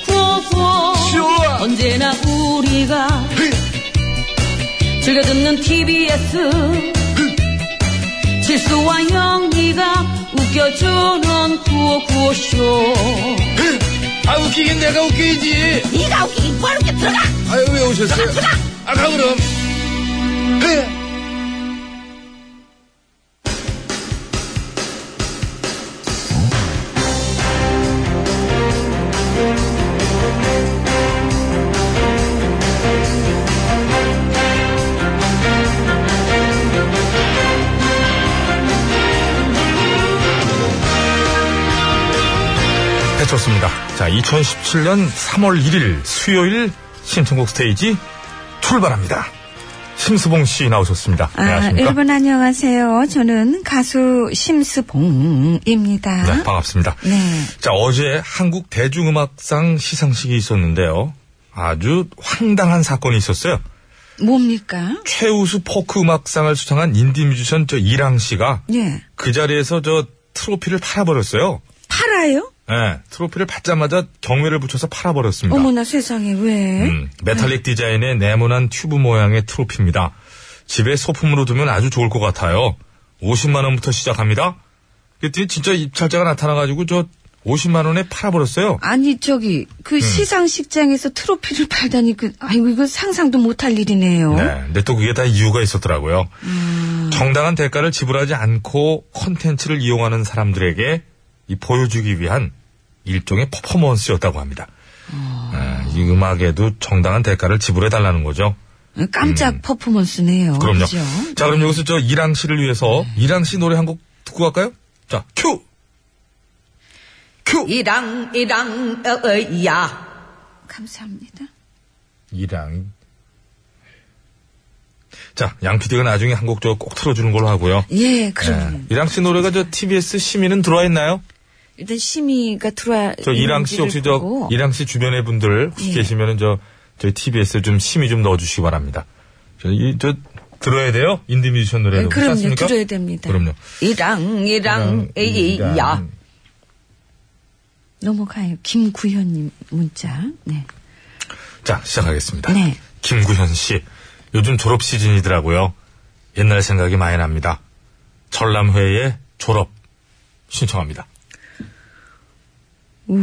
구오구오 쇼. 언제나 우리가 히. 즐겨 듣는 티비에스 히. 실수와 영리가 웃겨주는 구오구오 쇼. 아, 웃기긴 내가 웃기지. 네가 웃기긴 뭘 웃겨. 들어가. 아유, 왜 오셨어요? 들어가, 들어가. 아, 가 그럼. 히. 좋습니다. 자, 이천십칠년 삼월 일일 수요일 신청곡 스테이지 출발합니다. 심수봉 씨 나오셨습니다. 아, 안녕하십니까? 여러분 안녕하세요. 저는 가수 심수봉입니다. 네, 반갑습니다. 네. 자, 어제 한국 대중음악상 시상식이 있었는데요. 아주 황당한 사건이 있었어요. 뭡니까? 최우수 포크 음악상을 수상한 인디 뮤지션 저 이랑 씨가 예. 그 자리에서 저 트로피를 팔아버렸어요. 팔아요? 네, 트로피를 받자마자 경매를 붙여서 팔아버렸습니다. 어머나 세상에, 왜? 음, 메탈릭 네. 디자인의 네모난 튜브 모양의 트로피입니다. 집에 소품으로 두면 아주 좋을 것 같아요. 오십만 원부터 시작합니다. 그랬더니 진짜 입찰자가 나타나가지고 저 오십만 원에 팔아버렸어요. 아니 저기 그 음. 시상식장에서 트로피를 팔다니 그 아이고 이거 상상도 못할 일이네요. 네, 근데 또 그게 다 이유가 있었더라고요. 음. 정당한 대가를 지불하지 않고 콘텐츠를 이용하는 사람들에게 이 보여주기 위한 일종의 퍼포먼스였다고 합니다. 어... 아, 이 음악에도 정당한 대가를 지불해달라는 거죠. 깜짝 음. 퍼포먼스네요. 그럼요. 그렇죠? 자, 그럼 여기서 저 이랑 씨를 위해서 네. 이랑 씨 노래 한 곡 듣고 갈까요? 자, 큐! 큐! 이랑, 이랑, 어, 어, 야. 감사합니다. 이랑. 자, 양 피디가 나중에 한 곡 저 꼭 틀어주는 걸로 하고요. 예, 그럼요. 예. 이랑 씨 노래가 저 티비에스 시민은 들어와 있나요? 일단 심의가 들어와. 저 이랑 씨 혹시 보고. 저 이랑 씨 주변의 분들 혹시 예. 계시면은 저 저희 티비에스 좀 심의 좀 넣어주시기 바랍니다. 저 이 저 들어야 돼요? 인디뮤지션 노래로. 예, 그럼요. 않습니까? 들어야 됩니다. 그럼요. 이랑 이랑 에이야. 넘어가요. 김구현님 문자. 네. 자, 시작하겠습니다. 네. 김구현 씨. 요즘 졸업 시즌이더라고요. 옛날 생각이 많이 납니다. 전람회의 졸업 신청합니다. 우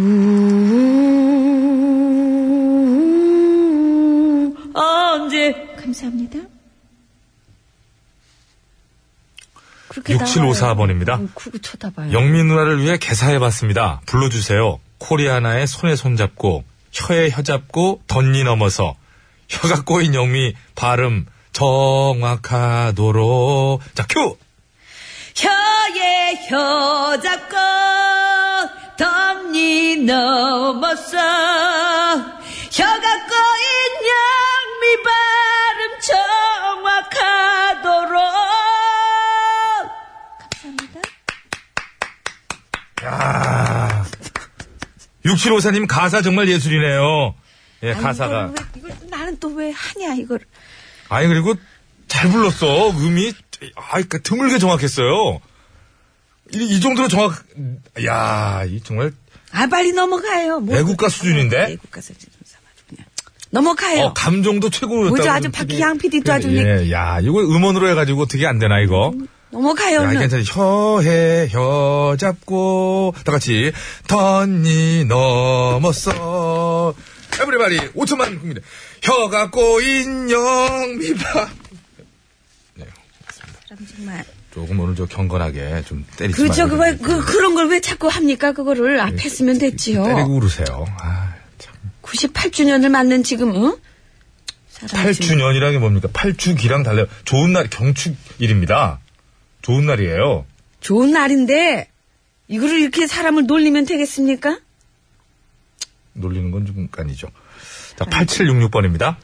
언제 감사합니다. 육칠오사 번입니다. 음, 쳐다봐요. 영미 누나를 위해 개사해봤습니다. 불러주세요. 코리아나의 손에 손잡고 혀에 혀잡고 덧니 넘어서 혀가 꼬인 영미 발음 정확하도록. 자, 큐! 혀에 혀 잡고 덧니 넘어서 혀가 꼬인 영미 발음 정확하도록. 야, 육칠오사 님 가사 정말 예술이네요. 예, 아니, 가사가. 이걸, 왜, 이걸 나는 또 왜 하냐, 이걸. 아니, 그리고 잘 불렀어. 음이, 아, 그, 드물게 정확했어요. 이, 이 정도로 정확, 야, 이 정말. 아, 빨리 넘어가요. 뭐, 애국가 수준인데? 애국가 수준 삼아줘, 그냥. 넘어가요. 어, 감정도 최고였다. 뭐죠, 아주 박기 양 피디도 아주. 예, 야, 이거 음원으로 해가지고 어떻게 안 되나, 이거. 음. 넘어가요. 야, 괜찮아. 혀에 혀 잡고 다 같이 덧니 넘었어. 에브리바디 오천만 국민들. 혀가 꼬인 영미밥. 네, 그렇습니다. 그럼 정말 조금 오늘 좀 경건하게 좀 때리지 말고. 그렇죠. 그, 그 그런 걸 왜 자꾸 합니까? 그거를 앞에 네, 쓰면 됐지요. 때리고 그러세요. 아, 참. 구십팔 주년을 맞는 지금 응? 팔 주년이라는 게 뭡니까? 팔 주기랑 달라요. 좋은 날, 경축일입니다. 좋은 날이에요. 좋은 날인데, 이거를 이렇게 사람을 놀리면 되겠습니까? 놀리는 건 좀 아니죠. 자, 팔칠육육 번입니다.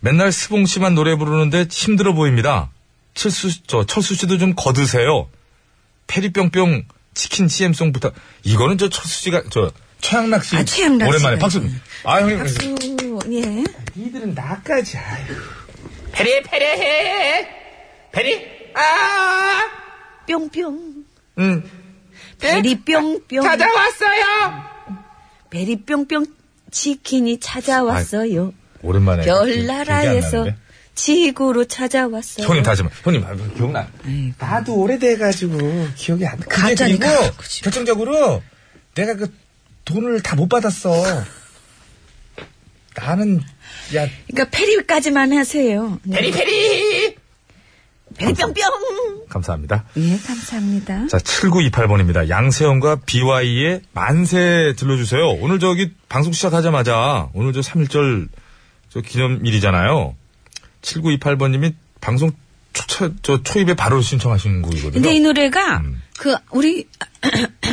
맨날 스봉 씨만 노래 부르는데 힘들어 보입니다. 철수, 저, 철수 씨도 좀 거드세요. 페리뿅뿅 치킨 씨엠송 부탁. 이거는 저 철수 씨가, 저, 최양락 씨. 아, 최양락 씨. 오랜만에 박수. 아, 형님. 박수. 예. 니들은 나까지, 아유. 페리, 페리, 해. 페리, 아! 뿅뿅. 응. 페리, 뿅뿅. 찾아왔어요! 페리, 뿅뿅, 치킨이 찾아왔어요. 아, 오랜만에. 별나라에서 지구로 찾아왔어요. 형님, 다시 한번. 형님, 기억나. 에이, 나도 오래돼가지고 기억이 안 나. 가짜니까. 결정적으로 내가 그 돈을 다 못 받았어. 나는, 야. 그러니까, 페리까지만 하세요. 페리, 페리! 페리 뿅뿅! 감사합니다. 예, 감사합니다. 자, 칠구이팔 번입니다. 양세형과 비와이의 만세 들러주세요. 오늘 저기, 방송 시작하자마자, 오늘 저 삼일절 저 기념일이잖아요. 칠구이팔 번님이 방송 초, 저 초입에 바로 신청하신 곡이거든요. 근데 이 노래가, 음. 그, 우리,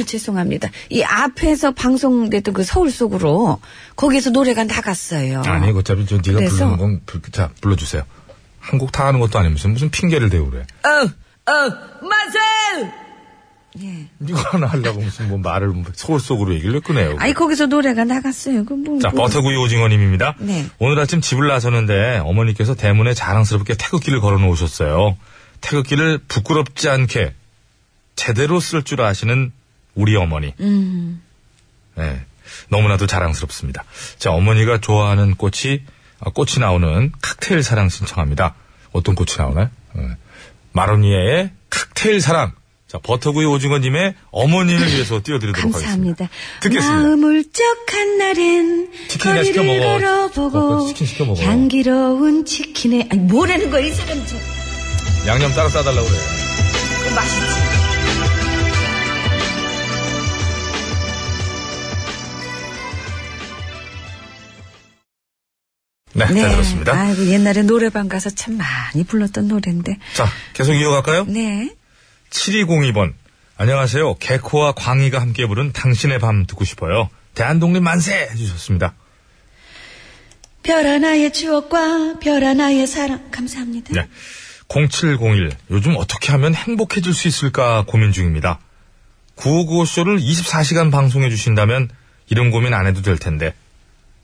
죄송합니다. 이 앞에서 방송됐던 그 서울 속으로 거기에서 노래가 나갔어요. 아니, 어차피 저 네가 부르는 건 자 불러주세요. 한 곡 다 하는 것도 아니면서 무슨 핑계를 대고 그래. 어, 어, 만세. 예. 이거 하나 하려고 무슨 뭐 말을 서울 속으로 얘기를 했구네요. 아니 거기서 노래가 나갔어요. 그 뭐. 자, 버터구이 오징어님입니다. 네. 오늘 아침 집을 나서는데 어머니께서 대문에 자랑스럽게 태극기를 걸어놓으셨어요. 태극기를 부끄럽지 않게 제대로 쓸 줄 아시는 우리 어머니. 음. 네, 너무나도 자랑스럽습니다. 자, 어머니가 좋아하는 꽃이, 아, 꽃이 나오는 칵테일 사랑 신청합니다. 어떤 꽃이 나오나요? 네. 마로니에의 칵테일 사랑. 자, 버터구이 오징어님의 어머니를 위해서 띄워드리도록 감사합니다. 하겠습니다. 듣겠습니다. 마음 울적한 날엔 치킨이나 시켜 먹어. 치킨 시켜 먹어. 향기로운 치킨에, 아니, 뭐라는 거야, 이 사람 좀. 양념 따로 싸달라고 그래요. 그럼 맛있지. 네, 네, 잘 들었습니다. 아이고, 옛날에 노래방 가서 참 많이 불렀던 노래인데. 자, 계속 이어갈까요? 네. 칠이공이 번. 안녕하세요. 개코와 광희가 함께 부른 당신의 밤 듣고 싶어요. 대한독립 만세! 해주셨습니다. 별 하나의 추억과 별 하나의 사랑. 감사합니다. 네. 공칠공일 요즘 어떻게 하면 행복해질 수 있을까 고민 중입니다. 구오구오 쇼를 이십사 시간 방송해 주신다면 이런 고민 안 해도 될 텐데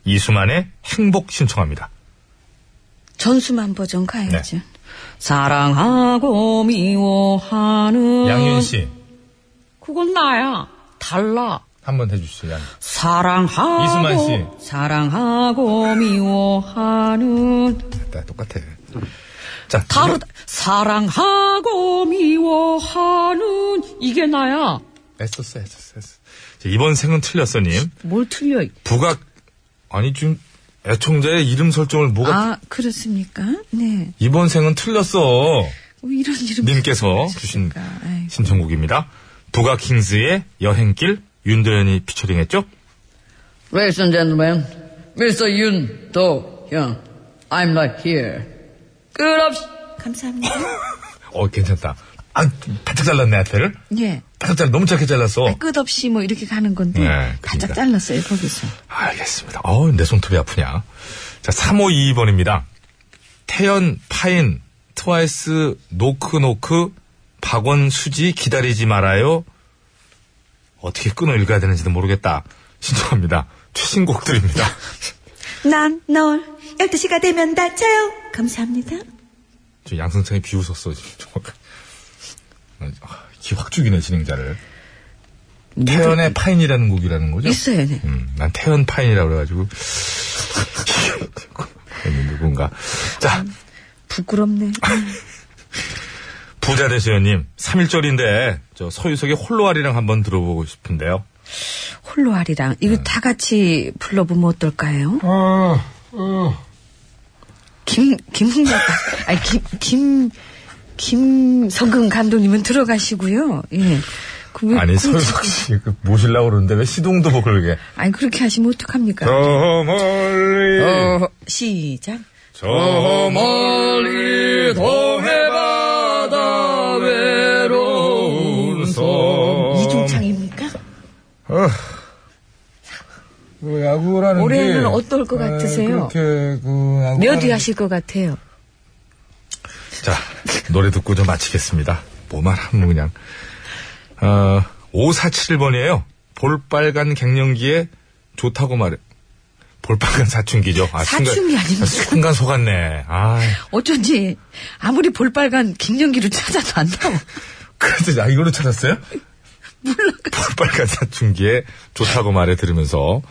이수만의 행복 신청합니다. 전수만 버전 가야죠. 네. 사랑하고 미워하는 양윤 씨. 그건 나야. 달라. 한번 해주시죠. 양윤. 사랑하고 이수만 씨. 사랑하고 미워하는. 나 똑같아. 자, 다르다. 사랑하고 미워하는 이게 나야. 애썼어, 애썼어, 애썼어. 자, 이번 생은 틀렸어, 님. 뭘 틀려? 부각 아니 지금 애청자의 이름 설정을 뭐가? 아, 그렇습니까? 네. 이번 생은 틀렸어. 이런 이름 님께서 주신 아이고. 신청곡입니다. 부각킹스의 여행길 윤도현이 피처링했죠? Ladies and gentlemen, 미스터 윤도현, I'm not here. 끝없이 감사합니다. 어, 괜찮다. 아, 바짝 잘랐네, 앞에를. 예. 바짝 잘라, 너무 작게 잘랐어. 아, 끝없이 뭐 이렇게 가는 건데. 네, 그러니까. 바짝 잘랐어요, 거기서. 알겠습니다. 어우, 내 손톱이 아프냐. 자, 삼오이이 번입니다. 태연, 파인, 트와이스, 노크노크, 박원, 수지, 기다리지 말아요. 어떻게 끊어 읽어야 되는지도 모르겠다. 신청합니다. 최신곡들입니다. 난 널 열두 시가 되면 다쳐요. 감사합니다. 저 양승창이 비웃었어, 지금. 기 확 죽이네, 진행자를. 태연의 파인이라는 곡이라는 거죠? 있어요, 네. 음, 난 태연 파인이라고 그래가지고. 누군가. 자. 아, 부끄럽네. 부자 대수연님, 삼일절인데, 저 서유석의 홀로아리랑 한번 들어보고 싶은데요. 홀로아리랑, 이거 네. 다 같이 불러보면 어떨까요? 아, 어. 김, 김흥자, 아니, 김, 김, 김성근 감독님은 들어가시고요. 예. 그 아니, 서유석 씨, 그 모시려고 그러는데 왜 시동도 못 걸게. 아니, 그렇게 하시면 어떡합니까? 저 멀리. 어, 시작. 저 멀리 동해바다 외로운 섬. 이종창입니까? 어. 그 야구라는 올해는 어떨 것 같으세요? 그렇게 그 몇 위 하실 것 같아요? 자, 노래 듣고 좀 마치겠습니다. 뭐만 하면 그냥. 어, 오사칠일 번이에요. 볼빨간 갱년기에 좋다고 말해. 볼빨간 사춘기죠. 아, 사춘기 아닙니까? 순간 속았네. 아. 어쩐지 아무리 볼빨간 갱년기로 찾아도 안 나와. 그래서 아, 이걸로 찾았어요? 몰라. 볼빨간 사춘기에 좋다고 말해 들으면서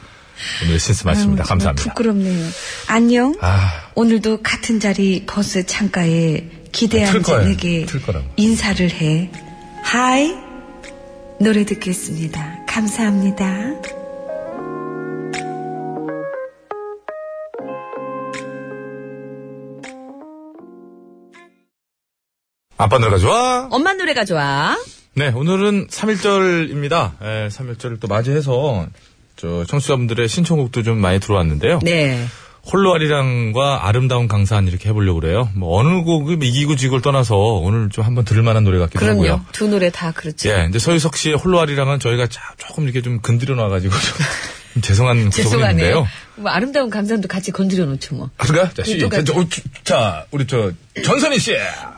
오늘 신스 마칩니다. 감사합니다. 부끄럽네요. 안녕. 아. 오늘도 같은 자리 버스 창가에 기대한 자에게 인사를 해. 하이. 노래 듣겠습니다. 감사합니다. 아빠 노래가 좋아. 엄마 노래가 좋아. 네, 오늘은 삼일절입니다. 에, 삼일절을 또 맞이해서 저 청취자분들의 신청곡도 좀 많이 들어왔는데요. 네. 홀로아리랑과 아름다운 강산 이렇게 해보려고 그래요. 뭐 어느 곡을 이기고 지고를 떠나서 오늘 좀 한번 들을만한 노래 같기도 그럼요. 하고요. 두 노래 다 그렇죠. 예, 근데 서유석 씨의 홀로아리랑은 저희가 조금 이렇게 좀 건드려 놔가지고 좀 죄송한 죄송한데요. 뭐 아름다운 강산도 같이 건드려 놓죠 뭐. 아, 그러니까 자, 시, 자, 저, 자, 우리 저 전선희 씨.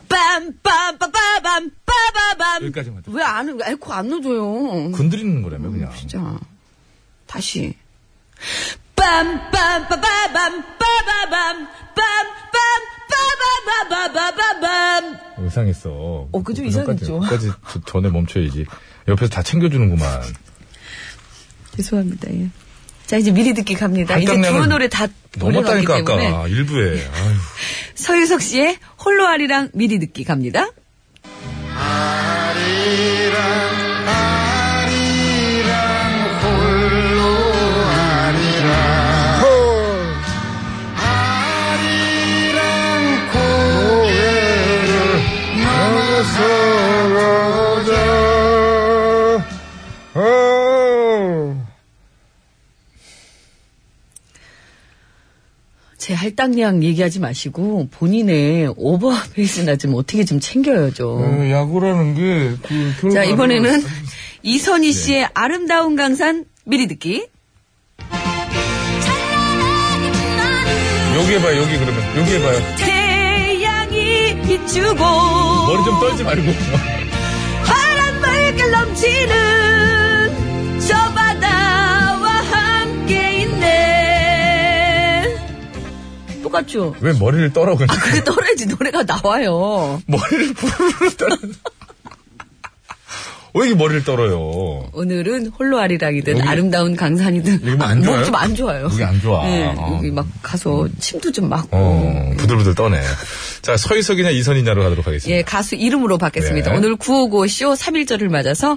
빰빰빠빠밤 빠바밤. 여기까지만. 왜 안 에코 안 넣어줘요? 건드리는 거라며 그냥. 음, 진짜. 다시. 빰빰빠바밤빠바밤빰빰빰빠바밤빠바밤 이상했어. 어, 그 좀 이상했죠. 여기까지 전에 멈춰야지. 옆에서 다 챙겨주는구만. 죄송합니다. 예. 자, 이제 미리 듣기 갑니다. 이제 두 노래 다 넘었다니까 아까 일부에. 아유. 서유석 씨의 홀로아리랑 미리 듣기 갑니다. 아리랑 제 할당량 얘기하지 마시고 본인의 오버페이스나 좀 어떻게 좀 챙겨야죠. 어, 야구라는 게 그 자, 이번에는 이선희 씨의 네. 아름다운 강산 미리 듣기. 여기 해봐요. 여기 그러면. 여기 해봐요. 태양이 비추고 머리 좀 떨지 말고 파란 물결 넘치는 저 바다와 함께 있네. 똑같죠? 왜 머리를 떨어 그냥? 아, 그게 떨어야지 노래가 나와요. 머리를 부르르 떨어. 왜 이게 머리를 떨어요? 오늘은 홀로 아리랑이든 여기, 아름다운 강산이든 이게 안 좋아요? 좀 안 좋아요. 이게 안 좋아. 네, 어. 여기 막 가서 침도 좀 맞고. 어, 부들부들 떠네. 자, 서희석이냐 이선이냐로 가도록 하겠습니다. 예, 가수 이름으로 받겠습니다. 네. 오늘 구오오쇼 삼일절을 맞아서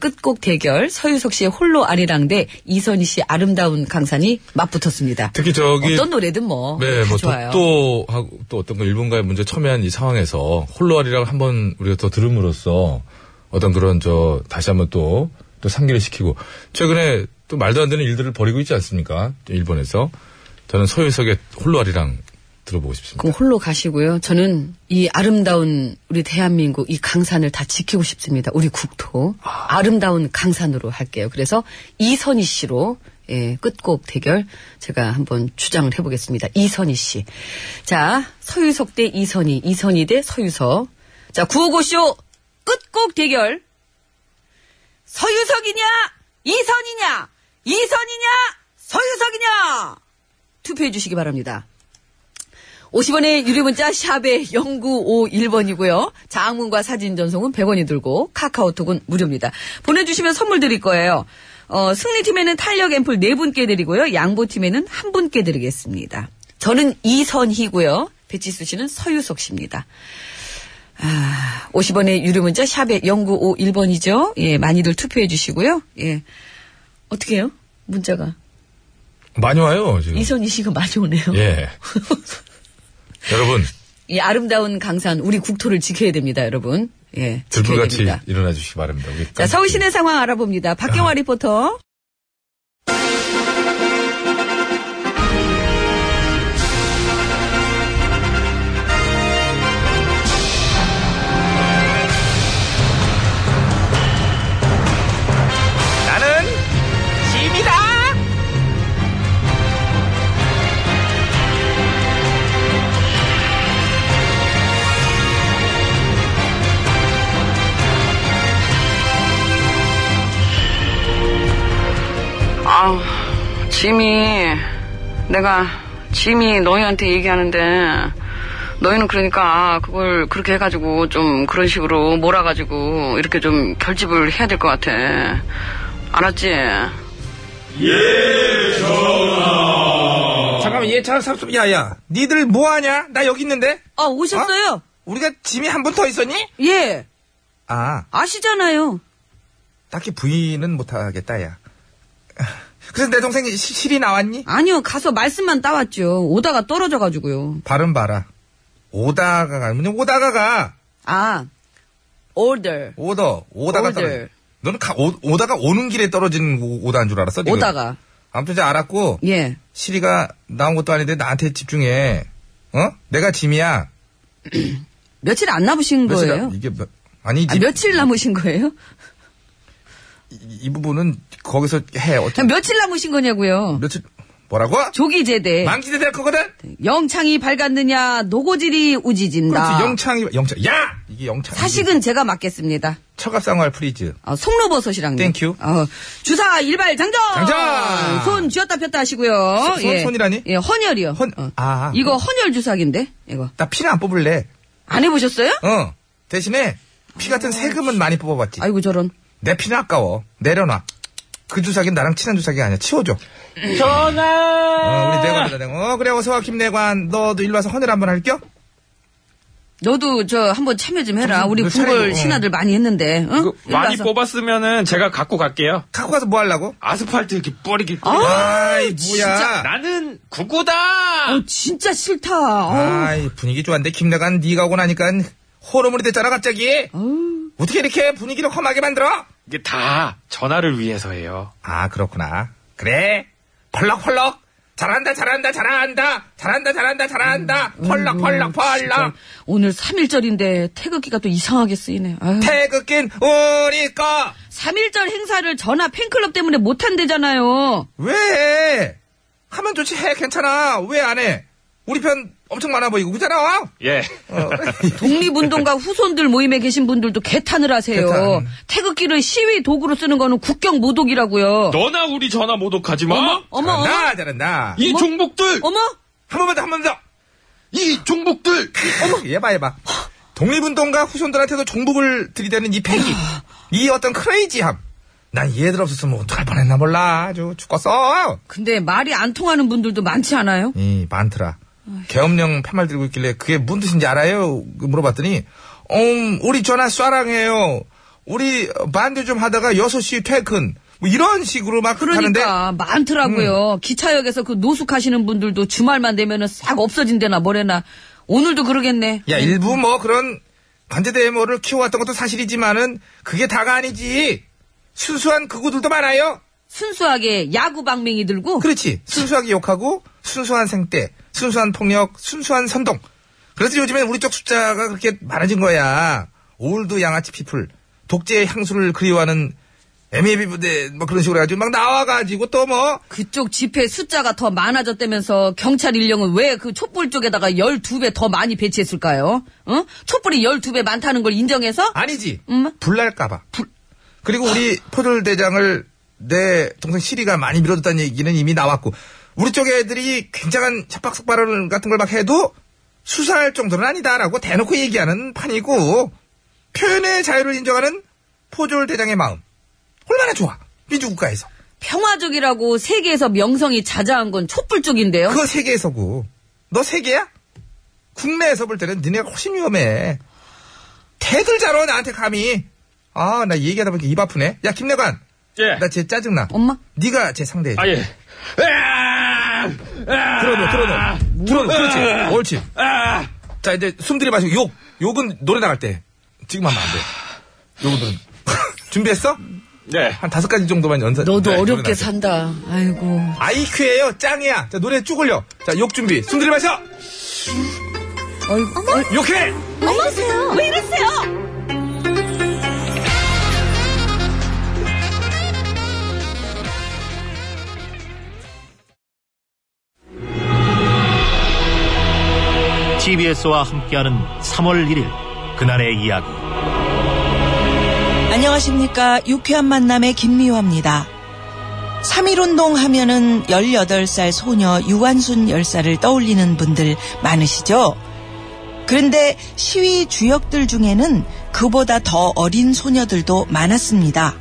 끝곡 대결 서유석 씨의 홀로 아리랑 대 이선희 씨의 아름다운 강산이 맞붙었습니다. 특히 저기 어떤 노래든 뭐 네, 뭐 좋아요. 독도하고 또 어떤 거 일본과의 문제 첨예한 이 상황에서 홀로 아리랑 한번 우리가 더 들음으로써 어떤 그런 저 다시 한번 또 또 상기를 시키고 최근에 또 말도 안 되는 일들을 벌이고 있지 않습니까? 일본에서 저는 서유석의 홀로 아리랑 들어보고 싶습니다. 그럼 홀로 가시고요. 저는 이 아름다운 우리 대한민국 이 강산을 다 지키고 싶습니다. 우리 국토 아... 아름다운 강산으로 할게요. 그래서 이선희 씨로 예, 끝곡 대결 제가 한번 주장을 해보겠습니다. 이선희 씨. 자, 서유석 대 이선희, 이선희 대 서유석. 자, 구오오쇼 끝곡 대결. 서유석이냐 이선이냐, 이선이냐 서유석이냐 투표해 주시기 바랍니다. 오십 원의 유료문자 샵에 공구오일 번이고요. 장문과 사진 전송은 백 원이 들고 카카오톡은 무료입니다. 보내주시면 선물 드릴 거예요. 어, 승리팀에는 탄력 앰플 네 분께 드리고요. 양보팀에는 한 분께 드리겠습니다. 저는 이선희고요. 배치수 씨는 서유석 씨입니다. 아, 오십 원의 유료 문자 샵에 공구오일 번이죠. 예, 많이들 투표해 주시고요. 예. 어떻게 해요? 문자가. 많이 와요, 지금. 이선희 씨가 많이 오네요. 예. 여러분. 이 아름다운 강산, 우리 국토를 지켜야 됩니다, 여러분. 예. 들불같이 일어나 주시기 바랍니다. 우리 자, 서울 시내 상황 알아봅니다. 박경화 아. 리포터. 아우, 짐이, 내가, 짐이 너희한테 얘기하는데, 너희는 그러니까, 그걸 그렇게 해가지고, 좀, 그런 식으로 몰아가지고, 이렇게 좀 결집을 해야 될 것 같아. 알았지? 예, 전하! 잠깐만, 예, 전하, 삼십, 야, 야, 니들 뭐하냐? 나 여기 있는데? 아, 오셨어요? 어? 우리가 짐이 한 분 더 있었니? 예. 아. 아시잖아요. 딱히 부인은 못하겠다, 야. 그래서 내 동생 실이 나왔니? 아니요, 가서 말씀만 따왔죠. 오다가 떨어져가지고요. 발음 봐라. 오다가 가. 오다가 가. 아, order. 오더. 오다가 order. 떨어져. 너는 가, 오, 오다가 오는 길에 떨어지는 오다인 줄 알았어? 지금? 오다가. 아무튼 이제 알았고. 예. 실이가 나온 것도 아닌데 나한테 집중해. 어? 내가 짐이야. 며칠 안 남으신 거예요? 남, 이게 몇, 아니지. 아, 며칠 남으신 거예요? 이, 이 부분은 거기서 해. 어떻게 며칠 남으신 거냐고요. 며칠 뭐라고? 조기제대. 만기제대 할 거거든. 영창이 밝았느냐 노고질이 우지진다. 그렇지. 영창이 영창. 야 이게 영창. 사식은 제가 맡겠습니다. 처갑상활 프리즈. 아, 송로버섯이랑요. 땡큐. 아, 주사 일발 장전. 장전. 손 쥐었다 폈다 하시고요. 손, 예. 손이라니? 예, 헌혈이요. 헌. 어. 아. 이거 헌혈 주사기인데 이거. 나 피는 안 뽑을래. 안 해보셨어요? 어. 대신에 피 같은 아, 세금은 많이 뽑아봤지. 아이고 저런. 내 피는 아까워. 내려놔. 그 주사기는 나랑 친한 주사기 아니야. 치워줘. 전하! 어, 우리 내관이다, 내관. 어, 그래, 어서와, 김내관. 너도 일로 와서 헌혈 한번 할겨? 너도 저 한번 참여 좀 해라. 우리 궁궐 신하들 응. 많이 했는데. 응? 많이 뽑았으면은 제가 갖고 갈게요. 갖고 가서 뭐 하려고? 아스팔트 이렇게 뿌리기. 아, 아이, 뭐야. 나는 구구다! 어, 진짜 싫다. 아이, 분위기 좋았는데, 김내관. 네가 오고 나니까 호러물이 됐잖아, 갑자기. 어우. 어떻게 이렇게 분위기를 험하게 만들어? 이게 다 전화를 위해서예요. 아, 그렇구나. 그래. 펄럭펄럭. 잘한다, 잘한다, 잘한다. 잘한다, 잘한다, 잘한다. 음, 펄럭펄럭, 음, 펄럭. 오늘 삼일절인데 태극기가 또 이상하게 쓰이네. 아유. 태극기는 우리 거. 삼일절 행사를 전화 팬클럽 때문에 못한대잖아요. 왜? 하면 좋지. 해. 괜찮아. 왜 안 해? 우리 편 엄청 많아 보이고 그잖아. 예. 어. 독립운동가 후손들 모임에 계신 분들도 개탄을 하세요. 개탄. 태극기를 시위 도구로 쓰는 거는 국경 모독이라고요. 너나 우리 저나 모독하지 마. 어머, 어머, 잘한다, 잘한다. 이 어머? 종북들. 어머. 한 번만 더, 한 번만 더. 이 종북들. 어머. 예봐, 예봐. 독립운동가 후손들한테도 종북을 들이대는 이 패기, 이 어떤 크레이지함. 난 얘들 없었으면 어떡할 뻔했나 몰라. 아주 죽었어. 근데 말이 안 통하는 분들도 많지 않아요? 이 많더라. 계엄령 팻말 들고 있길래 그게 무슨 뜻인지 알아요? 물어봤더니 음, 우리 전화 쏴랑해요. 우리 반대 좀 하다가 여섯 시 퇴근. 뭐 이런 식으로 막 그러는데. 그러니까 하는데. 많더라고요. 음. 기차역에서 그 노숙하시는 분들도 주말만 되면 싹 없어진대나 뭐래나. 오늘도 그러겠네. 야, 일부 뭐 그런 관제대모를 키워왔던 것도 사실이지만은 그게 다가 아니지. 순수한 그구들도 많아요. 순수하게 야구방맹이 들고. 그렇지. 순수하게 욕하고 순수한 생떼, 순수한 폭력, 순수한 선동. 그래서 요즘엔 우리 쪽 숫자가 그렇게 많아진 거야. 올드 양아치 피플, 독재의 향수를 그리워하는 엠에이비 부대 뭐 그런 식으로 해가지고 막 나와가지고 또 뭐 그쪽 집회 숫자가 더 많아졌다면서 경찰 인력은 왜 그 촛불 쪽에다가 열두 배 더 많이 배치했을까요? 어? 촛불이 열두 배 많다는 걸 인정해서? 아니지. 음? 불날까봐. 불... 그리고 우리 포졸대장을 내 동생 시리가 많이 밀어줬다는 얘기는 이미 나왔고 우리 쪽 애들이 굉장한 협박성 발언 같은 걸 막 해도 수사할 정도는 아니다라고 대놓고 얘기하는 판이고 표현의 자유를 인정하는 포졸대장의 마음 얼마나 좋아. 민주국가에서 평화적이라고 세계에서 명성이 자자한 건 촛불 쪽인데요. 그거 세계에서고 너 세계야? 국내에서 볼 때는 니네가 훨씬 위험해. 대들 잘어 나한테 감히. 아, 나 얘기하다 보니까 입 아프네. 야, 김내관. 예. 나 쟤 짜증나. 엄마? 네가 쟤 상대해. 아, 예. 들어놓어, 들어놓어. 들어놓어, 그렇지. 옳지. 아. 자, 이제 숨 들이마시고 욕. 욕은 노래 나갈 때. 지금 하면 안 돼. 욕은 노래. 준비했어? 네. 한 다섯 가지 정도만 연사. 너도 네, 어렵게 산다. 아이고. 아이큐예요. 짱이야. 자, 노래 쭉 올려. 자, 욕 준비. 숨 들이마셔. 어이구. 어머? 어이, 욕해. 어머? 왜 이러세요? 왜 이러세요? 씨비에스와 함께하는 삼월 일일 그날의 이야기. 안녕하십니까. 유쾌한 만남의 김미화입니다. 삼일운동 하면은 열여덟 살 소녀 유한순 열사를 떠올리는 분들 많으시죠? 그런데 시위 주역들 중에는 그보다 더 어린 소녀들도 많았습니다.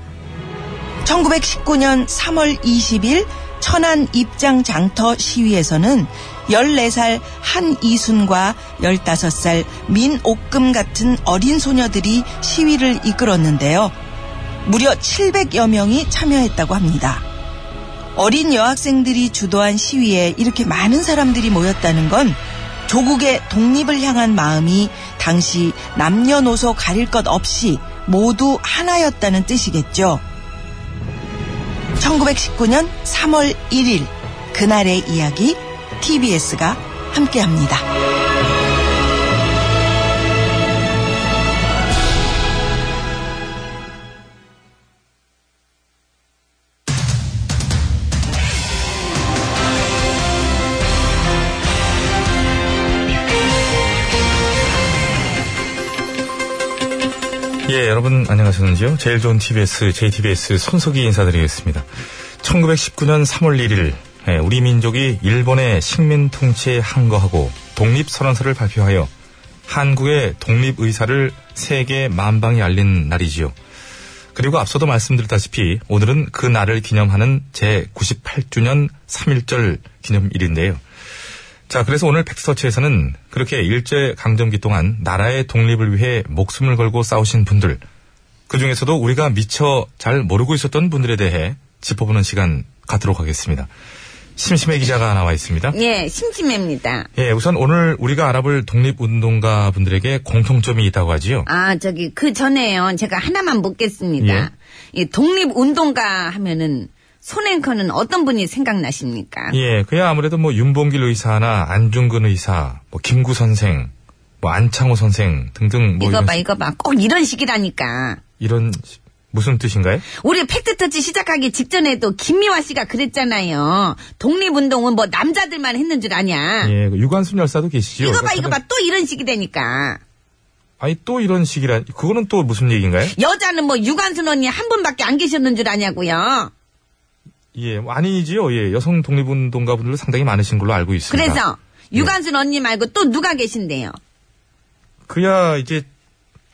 천구백십구 년 삼월 이십일 천안 입장 장터 시위에서는 열네 살 한이순과 열다섯 살 민옥금 같은 어린 소녀들이 시위를 이끌었는데요. 무려 칠백여 명이 참여했다고 합니다. 어린 여학생들이 주도한 시위에 이렇게 많은 사람들이 모였다는 건 조국의 독립을 향한 마음이 당시 남녀노소 가릴 것 없이 모두 하나였다는 뜻이겠죠. 천구백십구 년 삼월 일일 그날의 이야기 티비에스가 함께합니다. 예, 여러분 안녕하셨는지요? 제일 좋은 티비에스, 제이티비에스 손석희 인사드리겠습니다. 천구백십구 년 삼월 일일 네, 우리 민족이 일본의 식민 통치에 항거하고 독립선언서를 발표하여 한국의 독립 의사를 세계 만방에 알린 날이지요. 그리고 앞서도 말씀드렸다시피 오늘은 그 날을 기념하는 제구십팔 주년 삼일절 기념일인데요. 자, 그래서 오늘 팩트서치에서는 그렇게 일제강점기 동안 나라의 독립을 위해 목숨을 걸고 싸우신 분들, 그중에서도 우리가 미처 잘 모르고 있었던 분들에 대해 짚어보는 시간 갖도록 하겠습니다. 심심해 기자가 나와 있습니다. 예, 심심해입니다. 예, 우선 오늘 우리가 알아볼 독립운동가 분들에게 공통점이 있다고 하지요. 아, 저기 그 전에요. 제가 하나만 묻겠습니다. 예. 예, 독립운동가 하면은 손 앵커는 어떤 분이 생각나십니까? 예, 그야 아무래도 뭐 윤봉길 의사나 안중근 의사, 뭐 김구 선생, 뭐 안창호 선생 등등. 뭐 이거 봐, 시... 이거 봐. 꼭 이런 식이라니까. 이런. 무슨 뜻인가요? 우리 팩트 터치 시작하기 직전에도 김미화 씨가 그랬잖아요. 독립운동은 뭐 남자들만 했는 줄 아냐. 예, 유관순 열사도 계시죠. 이거 봐, 이거 봐. 또 이런 식이 되니까. 아니, 또 이런 식이란, 그거는 또 무슨 얘기인가요? 여자는 뭐 유관순 언니 한 분밖에 안 계셨는 줄 아냐고요. 예, 아니지요. 예, 여성 독립운동가 분들도 상당히 많으신 걸로 알고 있습니다. 그래서 유관순 예. 언니 말고 또 누가 계신데요? 그야 이제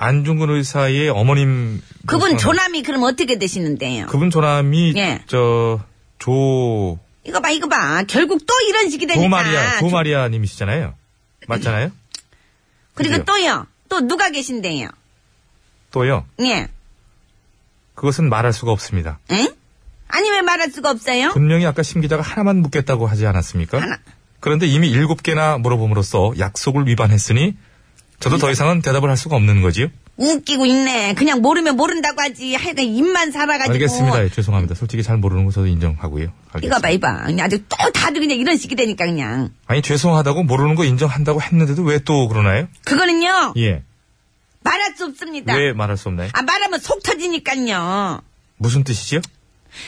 안중근 의사의 어머님. 그분 조남이 그럼 어떻게 되시는데요? 그분 조남이 예. 저 조. 이거 봐, 이거 봐. 결국 또 이런 식이 되니까. 조마리아, 조마리아님이시잖아요. 맞잖아요. 그리고 그래요. 또요. 또 누가 계신데요? 또요. 예. 그것은 말할 수가 없습니다. 응? 아니 왜 말할 수가 없어요? 분명히 아까 심 기자가 하나만 묻겠다고 하지 않았습니까? 하나. 그런데 이미 일곱 개나 물어봄으로써 약속을 위반했으니 저도 더 이상은 대답을 할 수가 없는 거지요. 웃기고 있네. 그냥 모르면 모른다고 하지. 하여간 입만 살아가지고. 알겠습니다. 예, 죄송합니다. 솔직히 잘 모르는 거 저도 인정하고요. 알겠습니다. 이거 봐, 이봐. 그냥 아주 또 다들 그냥 이런 식이 되니까 그냥. 아니 죄송하다고 모르는 거 인정한다고 했는데도 왜 또 그러나요? 그거는요. 예. 말할 수 없습니다. 왜 말할 수 없나요? 아 말하면 속 터지니까요. 무슨 뜻이지요?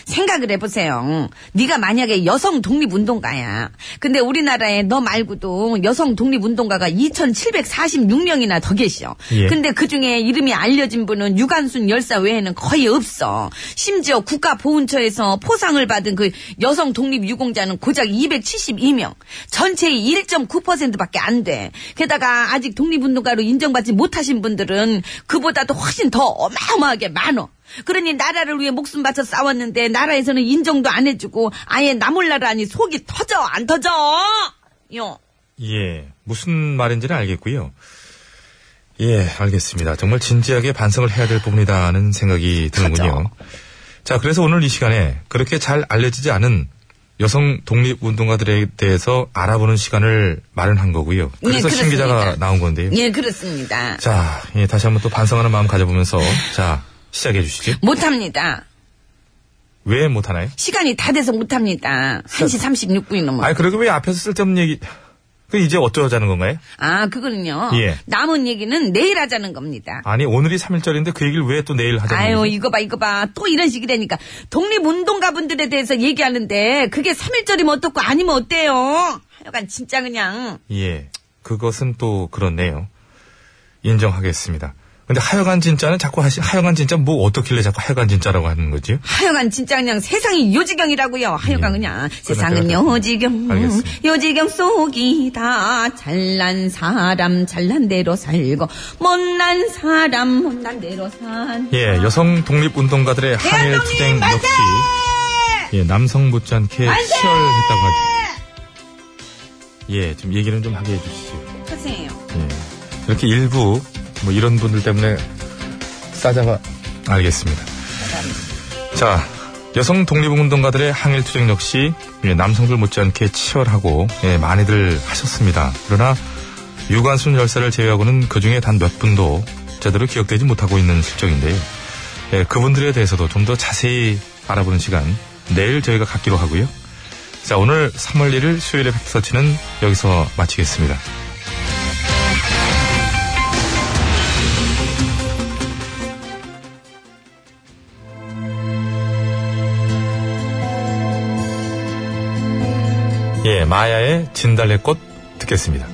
생각을 해보세요. 네가 만약에 여성 독립운동가야. 근데 우리나라에 너 말고도 여성 독립운동가가 이천칠백사십육 명이나 더 계셔. 예. 근데 그중에 이름이 알려진 분은 유관순 열사 외에는 거의 없어. 심지어 국가보훈처에서 포상을 받은 그 여성 독립유공자는 고작 이백칠십이 명. 전체의 일 점 구 퍼센트밖에 안 돼. 게다가 아직 독립운동가로 인정받지 못하신 분들은 그보다도 훨씬 더 어마어마하게 많어. 그러니 나라를 위해 목숨 바쳐 싸웠는데 나라에서는 인정도 안 해주고 아예 나 몰라라니 속이 터져 안 터져 요. 예, 무슨 말인지는 알겠고요. 예, 알겠습니다. 정말 진지하게 반성을 해야 될 부분이다는 생각이 드는군요. 터져. 자, 그래서 오늘 이 시간에 그렇게 잘 알려지지 않은 여성 독립운동가들에 대해서 알아보는 시간을 마련한 거고요. 그래서 예, 신 기자가 나온 건데요. 예, 그렇습니다. 자, 예, 다시 한번 또 반성하는 마음 가져보면서 자. 시작해 주시죠. 못합니다. 왜 못하나요? 시간이 다 돼서 못합니다. 한 시 삼십육 분이 넘어. 아니, 그리고 왜 앞에서 쓸데없는 얘기, 그 이제 어쩌자는 건가요? 아, 그거는요. 예. 남은 얘기는 내일 하자는 겁니다. 아니, 오늘이 삼 일절인데 그 얘기를 왜 또 내일 하자는 거예요? 아유, 얘기? 이거 봐, 이거 봐. 또 이런 식이 되니까. 독립운동가 분들에 대해서 얘기하는데 그게 삼 일절이면 어떻고 아니면 어때요? 하여간 진짜 그냥. 예. 그것은 또 그렇네요. 인정하겠습니다. 근데 하여간 진짜는 자꾸 하시, 하여간 진짜 뭐 어떻길래 자꾸 하여간 진짜라고 하는 거지? 하여간 진짜 그냥 세상이 요지경이라고요. 하여간 예. 그냥. 세상은 요지경. 알겠습니다. 요지경 속이 다 잘난 사람 잘난 대로 살고 못난 사람 못난 대로 산. 예, 여성 독립운동가들의 항일 투쟁 만세! 역시 예, 남성 못지않게 만세! 치열했다고 하죠. 예, 좀 얘기는 좀 하게 해주시죠. 하세요. 예, 이렇게 일부 뭐 이런 분들 때문에 싸잡아 알겠습니다. 자, 여성 독립운동가들의 항일 투쟁 역시 남성들 못지않게 치열하고 예, 많이들 하셨습니다. 그러나 유관순 열사를 제외하고는 그중에 단 몇 분도 제대로 기억되지 못하고 있는 실정인데요. 예, 그분들에 대해서도 좀 더 자세히 알아보는 시간 내일 저희가 갖기로 하고요. 자, 오늘 삼월 일일 수요일의 팩트서치는 여기서 마치겠습니다. 예, 마야의 진달래꽃 듣겠습니다.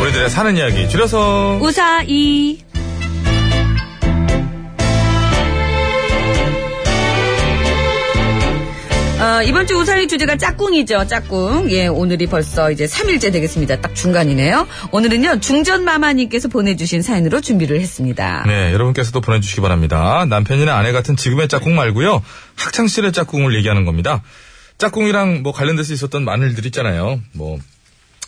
우리들의 사는 이야기 줄여서 우사이. 어, 이번 주 우사의 주제가 짝꿍이죠. 짝꿍. 예, 오늘이 벌써 이제 삼 일째 되겠습니다. 딱 중간이네요. 오늘은요, 중전마마님께서 보내주신 사연으로 준비를 했습니다. 네, 여러분께서도 보내주시기 바랍니다. 남편이나 아내 같은 지금의 짝꿍 말고요, 학창시절의 짝꿍을 얘기하는 겁니다. 짝꿍이랑 뭐 관련돼서 있었던 많은 일들 있잖아요. 뭐,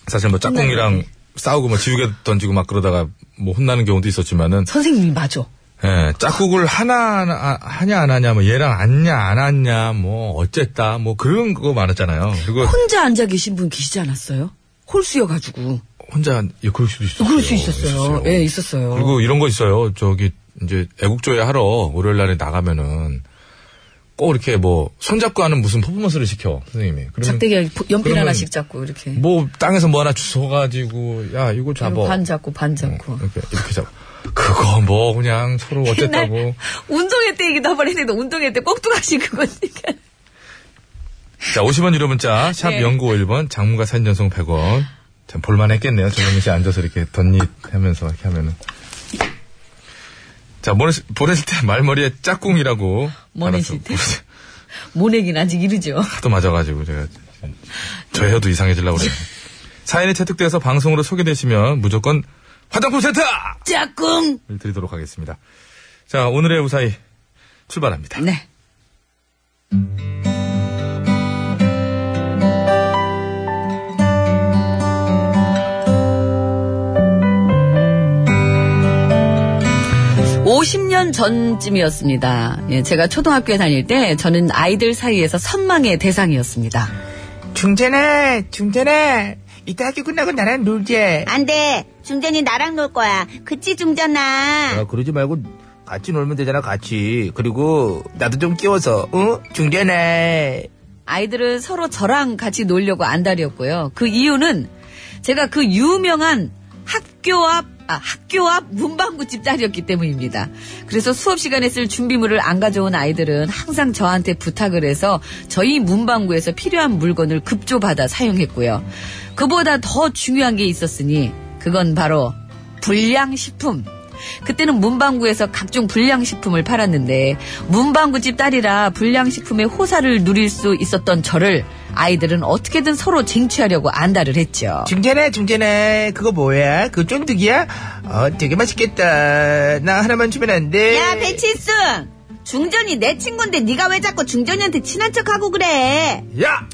사실 뭐 짝꿍이랑 네. 싸우고 뭐 지우개 던지고 막 그러다가 뭐 혼나는 경우도 있었지만은. 선생님이 맞아. 예, 짝꿍을 하나, 하냐, 안 하냐, 뭐, 얘랑 앉냐, 안 앉냐, 뭐, 어쨌다, 뭐, 그런 거 많았잖아요. 그리고 혼자 앉아 계신 분 계시지 않았어요? 홀수여가지고. 혼자 예, 그럴 수도 있었어요. 그럴 수 있었어요. 있었어요. 예, 있었어요. 그리고 이런 거 있어요. 저기 이제 애국조회 하러 월요일 날에 나가면은 꼭 이렇게 뭐 손잡고 하는 무슨 퍼포먼스를 시켜 선생님이. 그러면, 작대기 연필 하나씩 잡고 이렇게. 뭐 땅에서 뭐 하나 주워가지고 야 이거 잡아. 반 잡고 반 잡고. 응, 이렇게 이렇게 잡아. 그거 뭐 그냥 서로 어쨌다고. 운동회 때 얘기도 한번 했는데 운동회 때 꼭두각시 그거니까. 자, 오십 원 유료 문자 샵 네. 공구오일 번 장문과 사진 전송 백 원. 참 볼만 했겠네요. 정영민 씨 앉아서 이렇게 덧니하면서 이렇게 하면은. 자, 보내, 보냈을 때 말머리에 짝꿍이라고. 보냈을 때? 모내긴 아직 이르죠. 하도 맞아가지고 제가. 저의 혀도 이상해지려고 그래요. 사연이 채택돼서 방송으로 소개되시면 무조건 화장품 세트! 짝꿍! 을 드리도록 하겠습니다. 자, 오늘의 우사히 출발합니다. 네. 오십 년 전쯤이었습니다. 예, 제가 초등학교에 다닐 때 저는 아이들 사이에서 선망의 대상이었습니다. 중전아, 중전아, 이따 학교 끝나고 나랑 놀자. 안 돼. 중전이 나랑 놀 거야. 그치, 중전아? 야, 그러지 말고 같이 놀면 되잖아, 같이. 그리고 나도 좀 끼워서, 어? 중전아. 아이들은 서로 저랑 같이 놀려고 안달이었고요. 그 이유는 제가 그 유명한 학교 앞 아, 학교 앞 문방구 집딸이었기 때문입니다. 그래서 수업 시간에 쓸 준비물을 안 가져온 아이들은 항상 저한테 부탁을 해서 저희 문방구에서 필요한 물건을 급조받아 사용했고요. 그보다 더 중요한 게 있었으니 그건 바로 불량식품. 그때는 문방구에서 각종 불량식품을 팔았는데 문방구 집딸이라 불량식품의 호사를 누릴 수 있었던 저를 아이들은 어떻게든 서로 쟁취하려고 안달을 했죠. 중재네 중재네 그거 뭐야? 그거 쫀득이야? 어, 되게 맛있겠다. 나 하나만 주면 안 돼? 야 배칠순! 중전이 내 친구인데 네가 왜 자꾸 중전이한테 친한 척하고 그래? 야!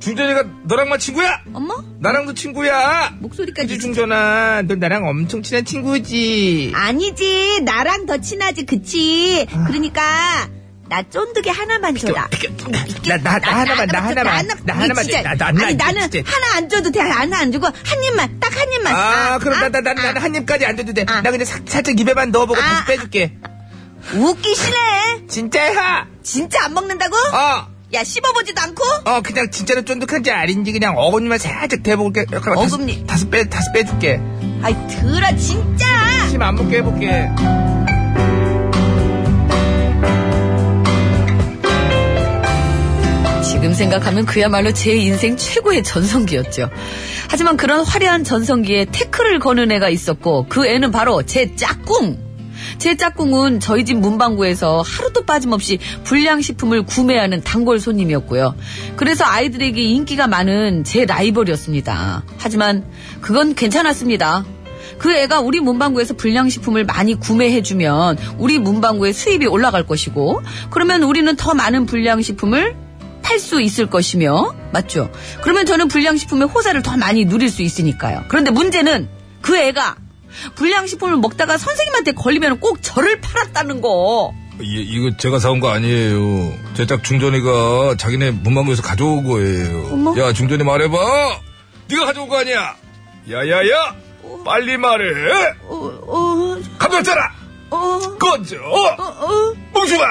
중전이가 너랑만 친구야? 엄마? 나랑도 친구야. 목소리까지. 그치, 중전아. 너 나랑 엄청 친한 친구지? 아니지. 나랑 더 친하지. 그치? 아. 그러니까 나 쫀득이 하나만 줘라. 나, 나, 나 하나만, 나 하나만, 나 하나만, 나, 나, 아니, 나는 하나 안 줘도 돼. 하나 안 주고, 한 입만, 딱 한 입만. 아, 그럼 나, 나, 나, 나 한 입까지 안 줘도 돼. 나 그냥 살짝 입에만 넣어보고 다시 빼줄게. 웃기시네. 진짜야? 진짜 안 먹는다고? 어. 야, 씹어보지도 않고? 어, 그냥 진짜로 쫀득한지 아닌지 그냥 어금니만 살짝 대볼게. 어금니. 다시 빼, 다시 빼줄게. 아이, 들어, 진짜. 심 안 먹게 해볼게. 지금 생각하면 그야말로 제 인생 최고의 전성기였죠. 하지만 그런 화려한 전성기에 태클을 거는 애가 있었고 그 애는 바로 제 짝꿍. 제 짝꿍은 저희 집 문방구에서 하루도 빠짐없이 불량식품을 구매하는 단골 손님이었고요. 그래서 아이들에게 인기가 많은 제 라이벌이었습니다. 하지만 그건 괜찮았습니다. 그 애가 우리 문방구에서 불량식품을 많이 구매해주면 우리 문방구의 수입이 올라갈 것이고 그러면 우리는 더 많은 불량식품을 팔 수 있을 것이며 맞죠? 그러면 저는 불량식품의 호사를 더 많이 누릴 수 있으니까요. 그런데 문제는 그 애가 불량식품을 먹다가 선생님한테 걸리면 꼭 저를 팔았다는 거. 예, 이거 제가 사온 거 아니에요. 제 짝 중전이가 자기네 문방구에서 가져온 거예요. 어머? 야 중전이 말해봐. 네가 가져온 거 아니야. 야야야 어... 빨리 말해. 감자짜라 어... 어... 어... 꺼져 어... 어... 뭉주마.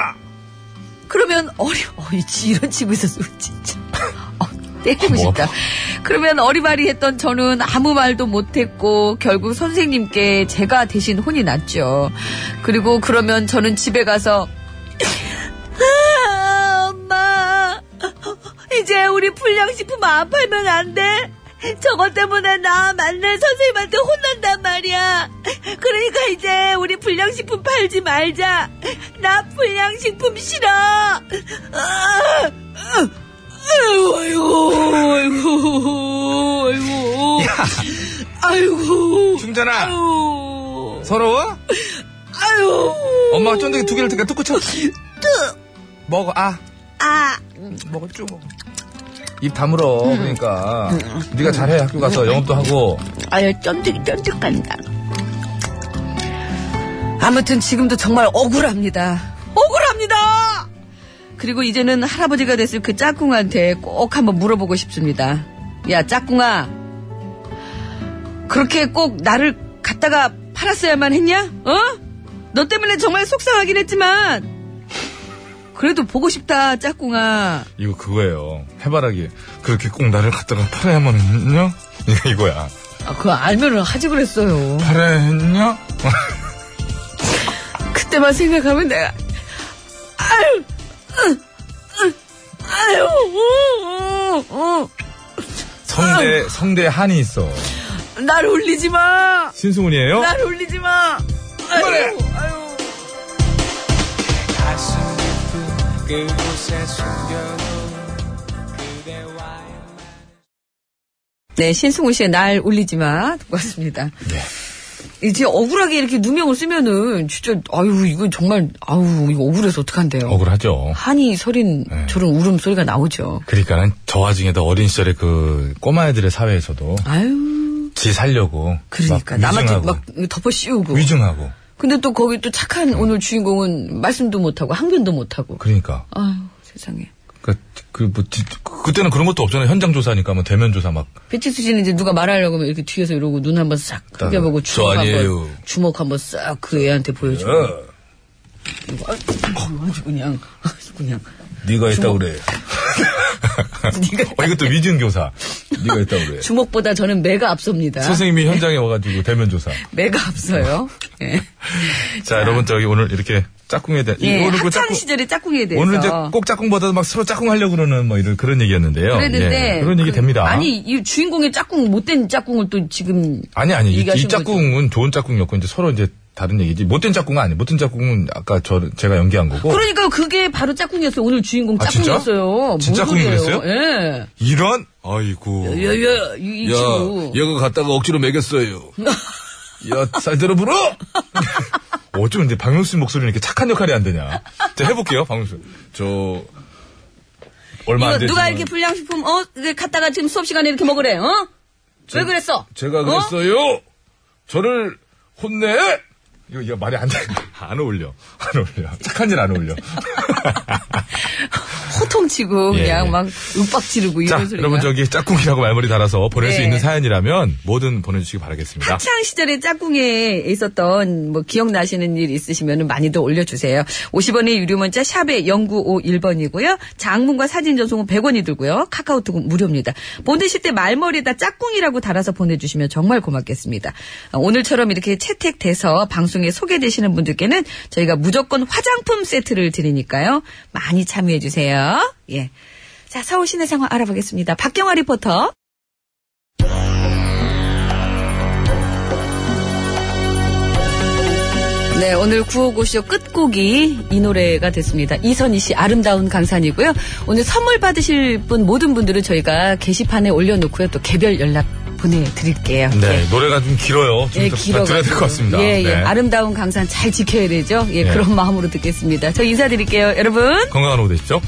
그러면 어리 어이지 이런 집에서 진짜 어, 때리고 싶다. 그러면 어리바리했던 저는 아무 말도 못했고 결국 선생님께 제가 대신 혼이 났죠. 그리고 그러면 저는 집에 가서 아, 엄마 이제 우리 불량식품 안 팔면 안 돼. 저것 때문에 나 만날 선생님한테 혼난단 말이야. 그러니까 이제 우리 불량식품 팔지 말자. 나 불량식품 싫어. 아이고 아이고 아이고 야. 아이고 중전아 아이고. 서러워? 아유 엄마가 쫀득이 두 개를 뜨니까 뚜껑 쳐. 뚜 먹어. 아 아 먹어 쭉 먹어. 입 다물어. 음. 그러니까 음. 네가 잘해. 학교 가서 음. 영업도 하고. 아유 쫀득이 쫀득한다. 아무튼 지금도 정말 억울합니다. 억울합니다. 그리고 이제는 할아버지가 됐을 그 짝꿍한테 꼭 한번 물어보고 싶습니다. 야 짝꿍아 그렇게 꼭 나를 갖다가 팔았어야만 했냐? 어? 너 때문에 정말 속상하긴 했지만 그래도 보고 싶다, 짝꿍아. 이거 그거예요. 해바라기. 그렇게 꼭 나를 갖다가 팔아야만 했냐? 이거, 이거야. 아, 그거 알면 하지 그랬어요. 팔아야 했냐? 그때만 생각하면 내가, 아유, 으, 으, 아유, 어, 어. 성대, 아유. 성대에 한이 있어. 날 울리지 마. 신승훈이에요? 날 울리지 마. 아유, 그만해. 아유. 네, 신승훈 씨의 날 울리지 마 듣고 왔습니다. 네. 이제 억울하게 이렇게 누명을 쓰면은 진짜 아유 이건 정말 아유 이거 억울해서 어떡한데요. 억울하죠. 한이 서린 네. 저런 울음소리가 나오죠. 그러니까 저 와중에도 어린 시절에 그 꼬마애들의 사회에서도 아유 지 살려고 그러니까 남한테 막 덮어 씌우고 위증하고. 근데 또 거기 또 착한 네. 오늘 주인공은 말씀도 못하고 항변도 못하고. 그러니까. 아유 세상에. 그뭐 그러니까 그, 그때는 그런 것도 없잖아요. 현장 조사니까 뭐 대면 조사 막. 배치수 씨는 이제 누가 말하려고 하면 이렇게 뒤에서 이러고 눈 한번 싹 흘겨보고 주먹 한번 주먹 한번 싹 그 애한테 보여주고. 야. 이거 아주 그냥 아주 그냥. 네가 했다 그래. 네가. 어, 이것도 위증 교사. 네가 했다 그래. 주먹보다 저는 매가 앞섭니다. 선생님이 현장에 와가지고 대면 조사. 매가 앞서요. 네. 자, 자 여러분 저기 오늘 이렇게 짝꿍에 대한 예, 오늘 학창 짝꿍, 시절의 짝꿍에 대해서 오늘 이제 꼭 짝꿍보다 막 서로 짝꿍 하려고 그러는 뭐 이런 그런 얘기였는데요. 그랬는데 예, 그런 얘기 그, 됩니다. 아니 이 주인공의 짝꿍 못된 짝꿍을 또 지금 아니 아니 이, 이 짝꿍은 거죠. 좋은 짝꿍이었고 이제 서로 이제. 다른 얘기지. 못된 짝꿍은 아니에요. 못된 짝꿍은 아까 저, 제가 연기한 거고. 그러니까 그게 바로 짝꿍이었어요. 오늘 주인공 짝꿍이었어요. 아, 진짜? 진짜 짝꿍이 그랬어요? 예. 이런? 아이고. 야, 야, 야, 이, 이 야, 친구. 얘가 갖다가 억지로 먹였어요. 야, 잘 들어 불어! 어쩜 근데 박명수 목소리는 이렇게 착한 역할이 안 되냐. 제가 해볼게요, 박명수. 저, 얼마 안 됐지만. 누가 이렇게 불량식품, 어? 갖다가 지금 수업시간에 이렇게 먹으래, 어? 제, 왜 그랬어? 제가 그랬어요. 어? 저를 혼내! 이거, 이거 말이 안 돼. 안 어울려. 안 어울려. 착한 짓 안 어울려. 호통치고, 그냥 예, 예. 막, 윽박 지르고, 이런 소리가. 여러분, 저기, 짝꿍이라고 말머리 달아서 보낼 네. 수 있는 사연이라면, 뭐든 보내주시기 바라겠습니다. 학창시절에 짝꿍에 있었던, 뭐, 기억나시는 일 있으시면 많이들 올려주세요. 오십 원의 유료문자, 샵에 공구오일 번이고요. 장문과 사진 전송은 백 원이 들고요. 카카오톡은 무료입니다. 보내실 때 말머리에다 짝꿍이라고 달아서 보내주시면 정말 고맙겠습니다. 오늘처럼 이렇게 채택돼서 방송 중에 소개되시는 분들께는 저희가 무조건 화장품 세트를 드리니까요. 많이 참여해 주세요. 예, 자 서울 시내 상황 알아보겠습니다. 박경화 리포터. 네, 오늘 구오오쇼 끝곡이 이 노래가 됐습니다. 이선희 씨 아름다운 강산이고요. 오늘 선물 받으실 분 모든 분들은 저희가 게시판에 올려놓고요. 또 개별 연락 보내드릴게요. 네, 예. 노래가 좀 길어요. 좀 예, 부탁드려야 될 것 같습니다. 예, 예. 네. 아름다운 강산 잘 지켜야 되죠. 예, 예. 그런 마음으로 듣겠습니다. 저 인사드릴게요. 여러분. 건강한 오후 되시죠.